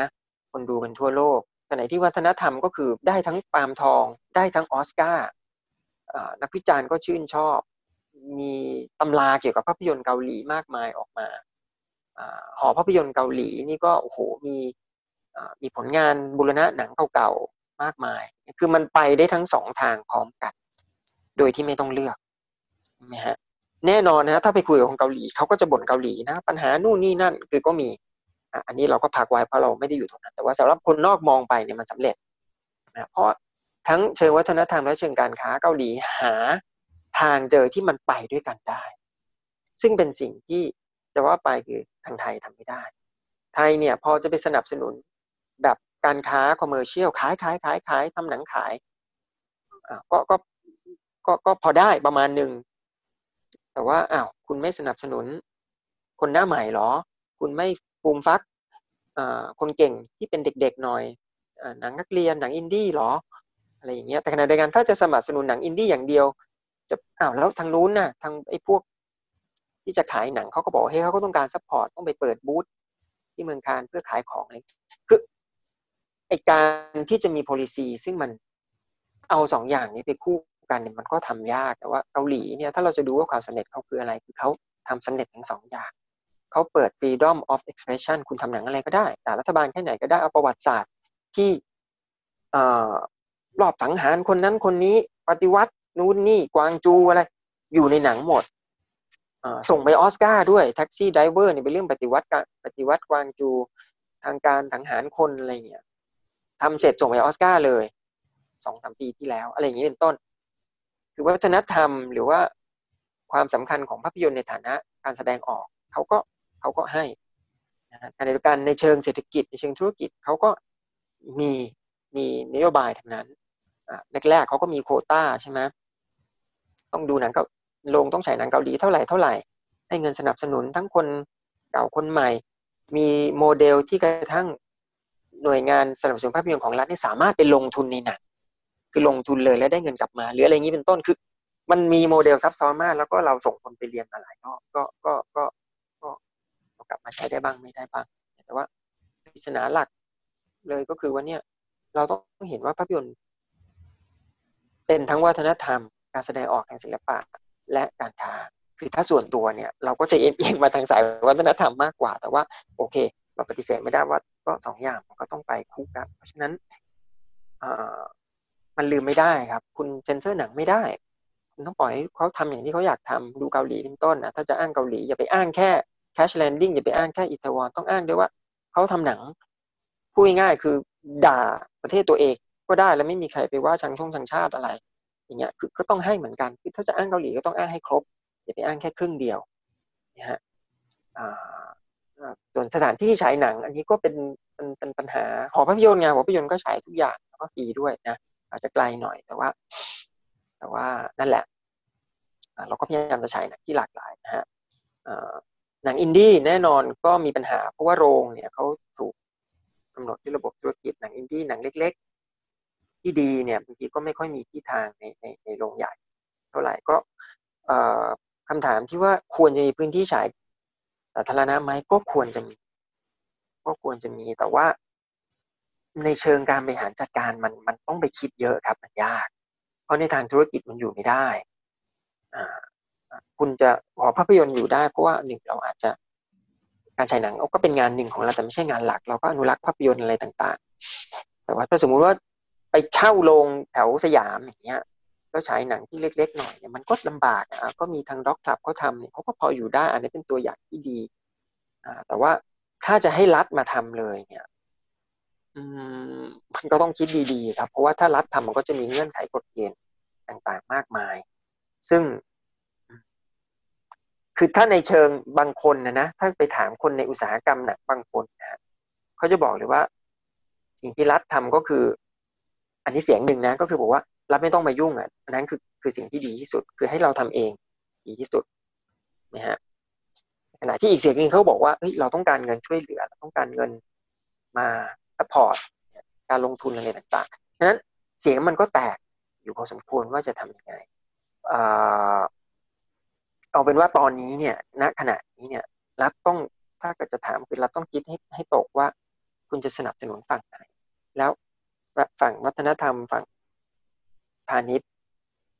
คนดูกันทั่วโลกขณะที่วัฒนธรรมก็คือได้ทั้งปาล์มทองได้ทั้งออสการ์นักวิจารณ์ก็ชื่นชอบมีตำราเกี่ยวกับภาพยนตร์เกาหลีมากมายออกมาหอภาพยนตร์เกาหลีนี่ก็โอ้โหมีมีผลงานบูรณะหนังเก่าๆมากมายคือมันไปได้ทั้งสองทางพร้อมกันโดยที่ไม่ต้องเลือกนะฮะแน่นอนนะถ้าไปคุยกับคนเกาหลีเขาก็จะบ่นเกาหลีนะปัญหานู่นนี่นั่นคือก็มีอันนี้เราก็พักไว้เพราะเราไม่ได้อยู่ตรงนั้นแต่ว่าสำหรับคนนอกมองไปเนี่ยมันสำเร็จนะเพราะทั้งเชิงวัฒนธรรมและเชิงการค้าเกาหลีหาทางเจอที่มันไปด้วยกันได้ซึ่งเป็นสิ่งที่จะว่าไปคือทางไทยทำไม่ได้ไทยเนี่ยพอจะไปสนับสนุนแบบการค้าคอมเมอร์เชียลขายขายขายขายทำหนังขายก็ก็ก็ก็พอได้ประมาณหนึ่งแต่ว่าอ้าวคุณไม่สนับสนุนคนหน้าใหม่หรอคุณไม่ปูมฟักคนเก่งที่เป็นเด็กๆหน่อยหนังนักเรียนหนังอินดี้หรออะไรอย่างเงี้ยแต่ขณะเดียวกันถ้าจะสนับสนุนหนังอินดี้อย่างเดียวจะอ้าวแล้วทางนู้นน่ะทางไอ้พวกที่จะขายหนังเขาก็บอกเฮ้ยเขาก็ต้องการซัพพอร์ตต้องไปเปิดบูธที่เมืองคานเพื่อขายของเลยคือไอ้การที่จะมี policy ซึ่งมันเอาสองอย่างนี้ไปคู่กันเนี่ยมันก็ทำยากแต่ว่าเกาหลีเนี่ยถ้าเราจะดูว่าความสำเร็จเขาคืออะไรคือเขาทำสำเร็จทั้งสองอย่างเขาเปิด freedom of expression คุณทำหนังอะไรก็ได้แต่รัฐบาลแค่ไหนก็ได้เอาประวัติศาสตร์ที่รอบสังหารคนนั้นคนนี้ปฏิวัตินู่นนี่กวางจูอะไรอยู่ในหนังหมดส่งไปออสการ์ด้วยแท็กซี่ไดรเวอร์นี่เป็นเรื่องปฏิวัติปฏิวัติกวางจูทางการสังหารคนอะไรเงี้ย ทำเสร็จส่งไปออสการ์เลย สองถึงสาม ปีที่แล้วอะไรอย่างนี้เป็นต้นคือวัฒนธรรมหรือว่าความสำคัญของภาพยนตร์ในฐานะการแสดงออกเขาก็เขาก็ให้นะฮะในการในเชิงเศรษฐกิจในเชิงธุรกิจเขาก็มีมีนโยบายทั้งนั้นแรกๆเขาก็มีโควต้าใช่ไหมต้องดูหนังเกาลงต้องฉายหนังเกาหลีเท่าไหร่เท่าไหร่ให้เงินสนับสนุนทั้งคนเก่าคนใหม่มีโมเดลที่กระทั่งหน่วยงานสนับสนุนภาพยนตร์ของรัฐนี่สามารถไปลงทุนในหนังคือลงทุนเลยแล้วได้เงินกลับมาหรืออะไรอย่างนี้เป็นต้นคือมันมีโมเดลซับซ้อนมากแล้วก็เราส่งคนไปเรียนมาหลายรอบก็ก็ก็ก็กลับมาใช้ได้บ้างไม่ได้บ้างแต่ว่าปริศนาหลักเลยก็คือว่าเนี่ยเราต้องเห็นว่าภาพยนตร์เป็นทั้งวัฒนธรรมการแสดงออกทางศิลปะและการค้าคือถ้าส่วนตัวเนี่ยเราก็จะเอียงมาทางสายวัฒนธรรมมากกว่าแต่ว่าโอเคเราปฏิเสธไม่ได้ว่าก็สองอย่างมันก็ต้องไปคู่กันเพราะฉะนั้นมันลืมไม่ได้ครับคุณเซ็นเซอร์หนังไม่ได้คุณต้องปล่อยให้เขาทำอย่างที่เขาอยากทำดูเกาหลีเป็นต้นนะถ้าจะอ้างเกาหลีอย่าไปอ้างแค่ Crash Landing อย่าไปอ้างแค่อิตาลีต้องอ้างด้วยว่าเขาทำหนังพูดง่ายๆคือด่าประเทศตัวเองก็ได้แล้วไม่มีใครไปว่าชังช่องชังชาติอะไรอย่างเงี้ยคือก็ต้องให้เหมือนกันคือถ้าจะอ้างเกาหลีก็ต้องอ้างให้ครบอย่าไปอ้างแค่ครึ่งเดียวนะฮะส่วนสถานที่ฉายหนังอันนี้ก็เป็นเป็น เป็นปัญหาหอภาพยนตร์ไงหอภาพยนตร์ก็ฉายทุกอย่างแล้วก็ฟรีด้วยนะอาจจะไกลหน่อยแต่ว่าแต่ว่านั่นแหละเราก็พยายามจะฉายหนังที่หลากหลายนะฮะหนังอินดี้แน่นอนก็มีปัญหาเพราะว่าโรงเนี่ยเขาถูกกำหนดด้วยระบบธุรกิจหนังอินดี้หนังเล็กๆที่ดีเนี่ยบางทีก็ไม่ค่อยมีที่ทางในในในโรงใหญ่เท่าไหร่ก็คำถามที่ว่าควรจะมีพื้นที่ฉายสาธารณะไหมก็ควรจะมีก็ควรจะมีแต่ว่าในเชิงการบริหารจัดการมันมันต้องไปคิดเยอะครับมันยากเพราะในทางธุรกิจมันอยู่ไม่ได้คุณจะหอภาพยนตร์อยู่ได้เพราะว่าหนึ่งเราอาจจะการฉายหนังก็เป็นงานหนึ่งของเราแต่ไม่ใช่งานหลักเราก็อนุรักษ์ภาพยนตร์อะไรต่างๆแต่ว่าถ้าสมมุติว่าไปเช่าโรงแถวสยามอย่างเงี้ยแล้วฉายหนังที่เล็กๆหน่อยเนี่ยมันก็ลำบากอ่ะก็มีทางด็อกคลับเขาทำเนี่ยเขาก็พออยู่ได้อันนี้เป็นตัวอย่างที่ดีอ่าแต่ว่าถ้าจะให้รัฐมาทำเลยเนี่ยอืมมันก็ต้องคิดดีๆครับเพราะว่าถ้ารัฐทำมันก็จะมีเงื่อนไขกฎเกณฑ์ต่างๆมากมายซึ่งคือถ้าในเชิงบางคนนะนะถ้าไปถามคนในอุตสาหกรรมหนังบางคนนะเขาจะบอกเลยว่าสิ่งที่รัฐทำก็คืออันนี้เสียงหนึ่งนะก็คือบอกว่ารัฐไม่ต้องมายุ่งอ่ะนั้นคือคือสิ่งที่ดีที่สุดคือให้เราทำเองดีที่สุดนะฮะขณะที่อีกเสียงนึงเขาบอกว่าเฮ้ยเราต้องการเงินช่วยเหลือเราต้องการเงินมาซัพพอร์ตการลงทุนอะไรต่างๆฉะนั้นเสียงมันก็แตกอยู่พอสมควรว่าจะทำยังไงเอ่อเอาเป็นว่าตอนนี้เนี่ยณขณะนี้เนี่ยรัฐต้องถ้าเกิดจะถามคือรัฐต้องคิดให้ให้ตกว่าคุณจะสนับสนุนฝั่งไหนแล้วฝั่งวัฒนธรรมฝั่งพาณิชย์ค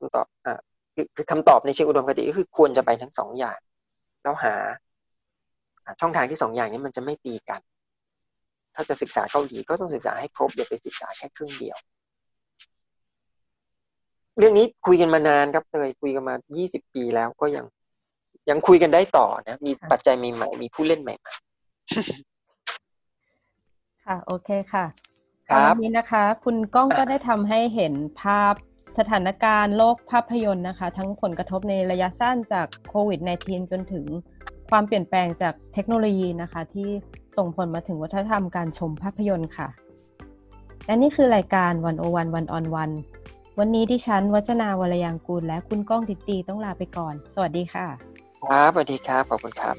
ำตอบอ่าคือคือคำตอบในเชิงอุดมคติก็คือควรจะไปทั้งสองอย่างแล้วหาช่องทางที่สองอย่างนี้มันจะไม่ตีกันถ้าจะศึกษาเกาหลีก็ต้องศึกษาให้ครบอย่าไปศึกษาแค่ครึ่งเดียวเรื่องนี้คุยกันมานานครับเลยคุยกันมายี่สิบปีแล้วก็ยังยังคุยกันได้ต่อนะมีปัจจัยใหม่ๆมีผู้เล่นใหม่ๆค่ะโอเคค่ะวันนี้นะคะคุณก้องก็ได้ทำให้เห็นภาพสถานการณ์โลกภาพยนตร์นะคะทั้งผลกระทบในระยะสั้นจากโควิด สิบเก้า จนถึงความเปลี่ยนแปลงจากเทคโนโลยีนะคะที่ส่งผลมาถึงวัฒนธรรมการชมภาพยนตร์ค่ะและนี่คือรายการหนึ่งศูนย์หนึ่ง วัน ออน วัน วันนี้ที่ฉันวัจนาวรยางกูลและคุณก้องดิตตีต้องลาไปก่อนสวัสดีค่ะครับสวัสดีครับขอบคุณครับ